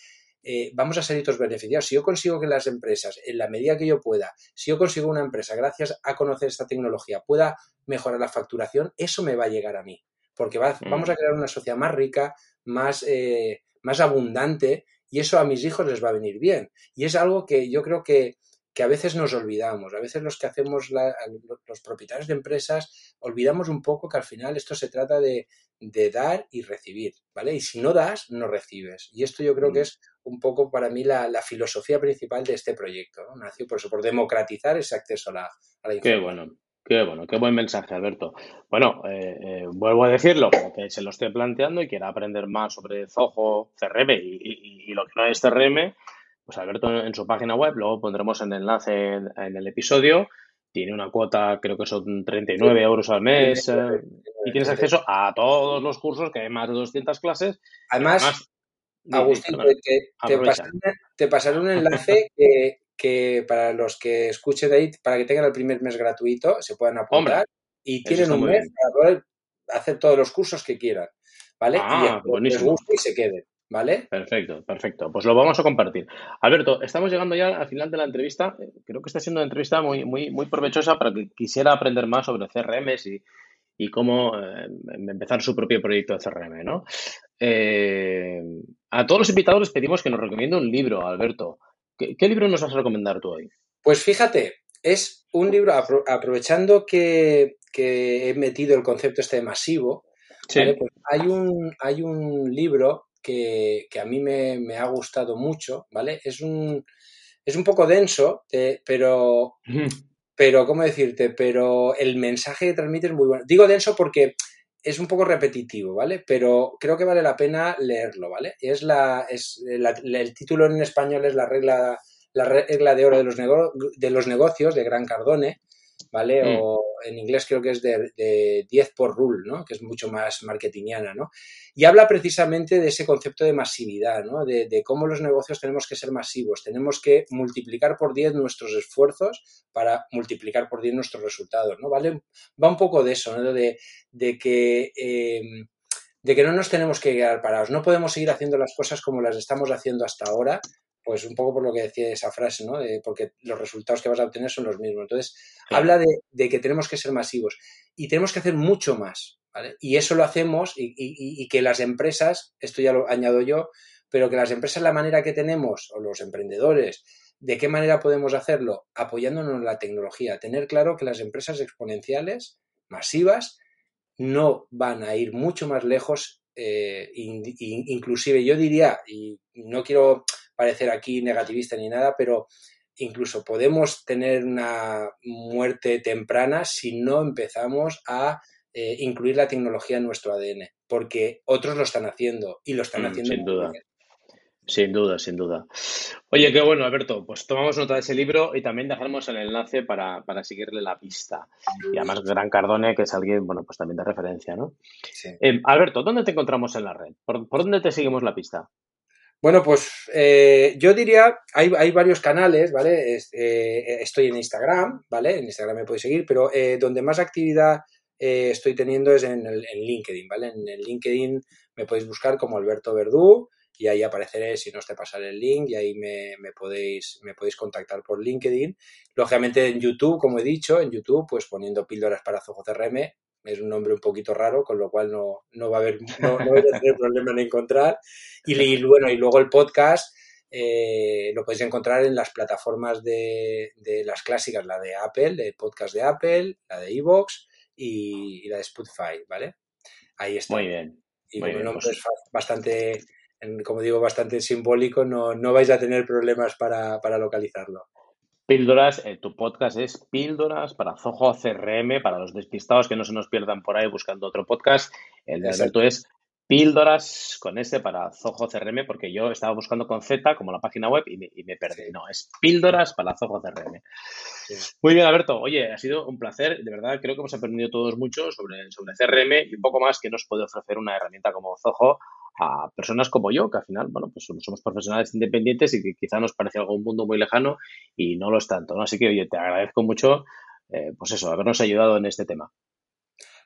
vamos a salir todos beneficiados. Si yo consigo que las empresas, en la medida que yo pueda, si yo consigo una empresa, gracias a conocer esta tecnología, pueda mejorar la facturación, eso me va a llegar a mí. Porque vamos a crear una sociedad más rica, más abundante, y eso a mis hijos les va a venir bien. Y es algo que yo creo que a veces nos olvidamos. A veces los que hacemos, los propietarios de empresas, olvidamos un poco que al final esto se trata de dar y recibir, ¿vale? Y si no das, no recibes. Y esto yo creo que es un poco para mí la filosofía principal de este proyecto, ¿no? Nació por eso, por democratizar ese acceso a la información. Qué bueno, qué buen mensaje, Alberto. Bueno, vuelvo a decirlo, que se lo estoy planteando y quiera aprender más sobre Zoho CRM y lo que no es CRM, pues Alberto en su página web, luego pondremos el enlace en el episodio, tiene una cuota, creo que son 39 euros al mes, y tienes acceso a todos los cursos, que hay más de 200 clases. Además Agustín, te pasaré un enlace que para los que escuchen de ahí, para que tengan el primer mes gratuito, se puedan apuntar. Hombre, y tienen un mes para poder hacer todos los cursos que quieran, ¿vale? Ah, y buenísimo. Les guste y se queden, ¿vale? Perfecto, perfecto. Pues lo vamos a compartir. Alberto, estamos llegando ya al final de la entrevista. Creo que está siendo una entrevista muy provechosa para que quisiera aprender más sobre CRMs y cómo empezar su propio proyecto de CRM, ¿no? A todos los invitados les pedimos que nos recomienden un libro, Alberto. ¿Qué libro nos vas a recomendar tú hoy? Pues fíjate, es un libro, aprovechando que he metido el concepto este de masivo, sí. ¿Vale? Pues hay un libro que a mí me ha gustado mucho, ¿vale? Es un poco denso, pero ¿cómo decirte? Pero el mensaje que transmite es muy bueno. Digo denso porque es un poco repetitivo, ¿vale? Pero creo que vale la pena leerlo, ¿vale? El título en español es La regla de oro de los negocios, de Grant Cardone, ¿vale? O en inglés creo que es de 10 por rule, ¿no? Que es mucho más marketingiana, ¿no? Y habla precisamente de ese concepto de masividad, ¿no? De cómo los negocios tenemos que ser masivos, tenemos que multiplicar por 10 nuestros esfuerzos para multiplicar por 10 nuestros resultados, ¿no? ¿Vale? Va un poco de eso, ¿no? De que no nos tenemos que quedar parados, no podemos seguir haciendo las cosas como las estamos haciendo hasta ahora, pues un poco por lo que decía esa frase, ¿no? Porque los resultados que vas a obtener son los mismos. Entonces, sí. Habla de que tenemos que ser masivos y tenemos que hacer mucho más, ¿vale? Y eso lo hacemos y que las empresas, esto ya lo añado yo, pero que las empresas, la manera que tenemos, o los emprendedores, ¿de qué manera podemos hacerlo? Apoyándonos en la tecnología. Tener claro que las empresas exponenciales, masivas, no van a ir mucho más lejos, inclusive yo diría, y no quiero parecer aquí negativista ni nada, pero incluso podemos tener una muerte temprana si no empezamos a incluir la tecnología en nuestro ADN, porque otros lo están haciendo y lo están haciendo. Sin duda, bien. Sin duda. Oye, qué bueno, Alberto, pues tomamos nota de ese libro y también dejaremos el enlace para seguirle la pista. Y además Grant Cardone, que es alguien, bueno, pues también de referencia, ¿no? Sí. Alberto, ¿dónde te encontramos en la red? ¿Por dónde te seguimos la pista? Bueno, pues yo diría, hay varios canales, ¿vale? Estoy en Instagram, ¿vale? En Instagram me podéis seguir, pero donde más actividad estoy teniendo es en LinkedIn, ¿vale? En el LinkedIn me podéis buscar como Alberto Verdú y ahí apareceré, si no os te pasaré el link, y ahí me podéis contactar por LinkedIn. Lógicamente en YouTube, como he dicho, pues poniendo píldoras para Zoho CRM, es un nombre un poquito raro, con lo cual no va a haber problema en encontrar. Y luego el podcast lo podéis encontrar en las plataformas de las clásicas, la de Apple, el podcast de Apple, la de Evox y la de Spotify, ¿vale? Ahí está. Muy bien. Y como el nombre es bastante, como digo, bastante simbólico, no vais a tener problemas para localizarlo. Píldoras, tu podcast es Píldoras para Zoho CRM, para los despistados que no se nos pierdan por ahí buscando otro podcast. El de Alberto es Píldoras con S para Zoho CRM, porque yo estaba buscando con Z como la página web y me perdí. No, es Píldoras para Zoho CRM. Sí. Muy bien, Alberto. Oye, ha sido un placer. De verdad, creo que hemos aprendido todos mucho sobre CRM y un poco más que nos puede ofrecer una herramienta como Zoho a personas como yo, que al final, bueno, pues somos profesionales independientes y que quizá nos parece algún mundo muy lejano y no lo es tanto, ¿no? Así que, oye, te agradezco mucho, pues eso, habernos ayudado en este tema.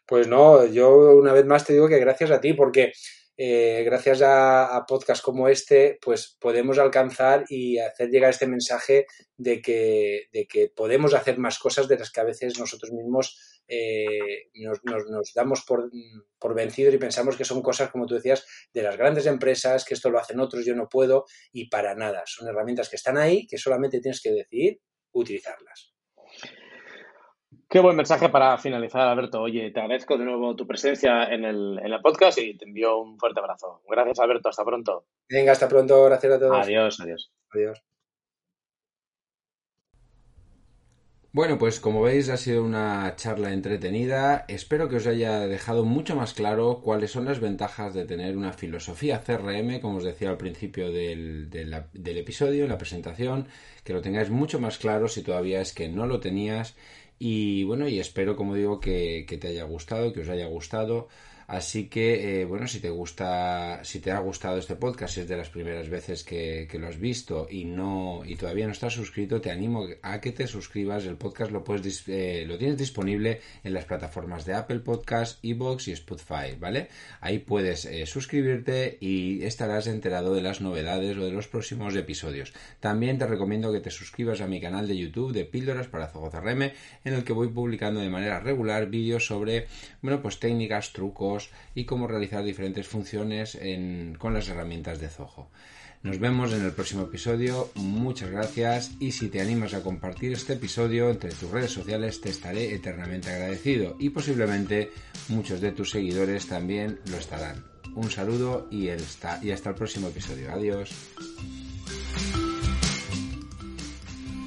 Pues no, yo una vez más te digo que gracias a ti, porque gracias a podcasts como este, pues podemos alcanzar y hacer llegar este mensaje de que podemos hacer más cosas de las que a veces nosotros mismos nos damos por vencidos y pensamos que son cosas, como tú decías, de las grandes empresas, que esto lo hacen otros, yo no puedo, y para nada. Son herramientas que están ahí, que solamente tienes que decidir utilizarlas. Qué buen mensaje para finalizar, Alberto. Oye, te agradezco de nuevo tu presencia en el podcast y te envío un fuerte abrazo. Gracias, Alberto. Hasta pronto. Venga, hasta pronto. Gracias a todos. Adiós. Bueno, pues como veis ha sido una charla entretenida. Espero que os haya dejado mucho más claro cuáles son las ventajas de tener una filosofía CRM, como os decía al principio del episodio, en la presentación, que lo tengáis mucho más claro si todavía es que no lo tenías. Y bueno, y espero, como digo, que te haya gustado, que os haya gustado. Así que, bueno, si te ha gustado este podcast, si es de las primeras veces que lo has visto y todavía no estás suscrito, te animo a que te suscribas. El podcast lo tienes disponible en las plataformas de Apple Podcasts, Evox y Spotify, ¿vale? Ahí puedes suscribirte y estarás enterado de las novedades o de los próximos episodios. También te recomiendo que te suscribas a mi canal de YouTube de Píldoras para Zoho CRM, en el que voy publicando de manera regular vídeos sobre, bueno, pues técnicas, trucos y cómo realizar diferentes funciones con las herramientas de Zoho. Nos vemos en el próximo episodio. Muchas gracias, y si te animas a compartir este episodio entre tus redes sociales, te estaré eternamente agradecido, y posiblemente muchos de tus seguidores también lo estarán. Un saludo y hasta el próximo episodio. Adiós.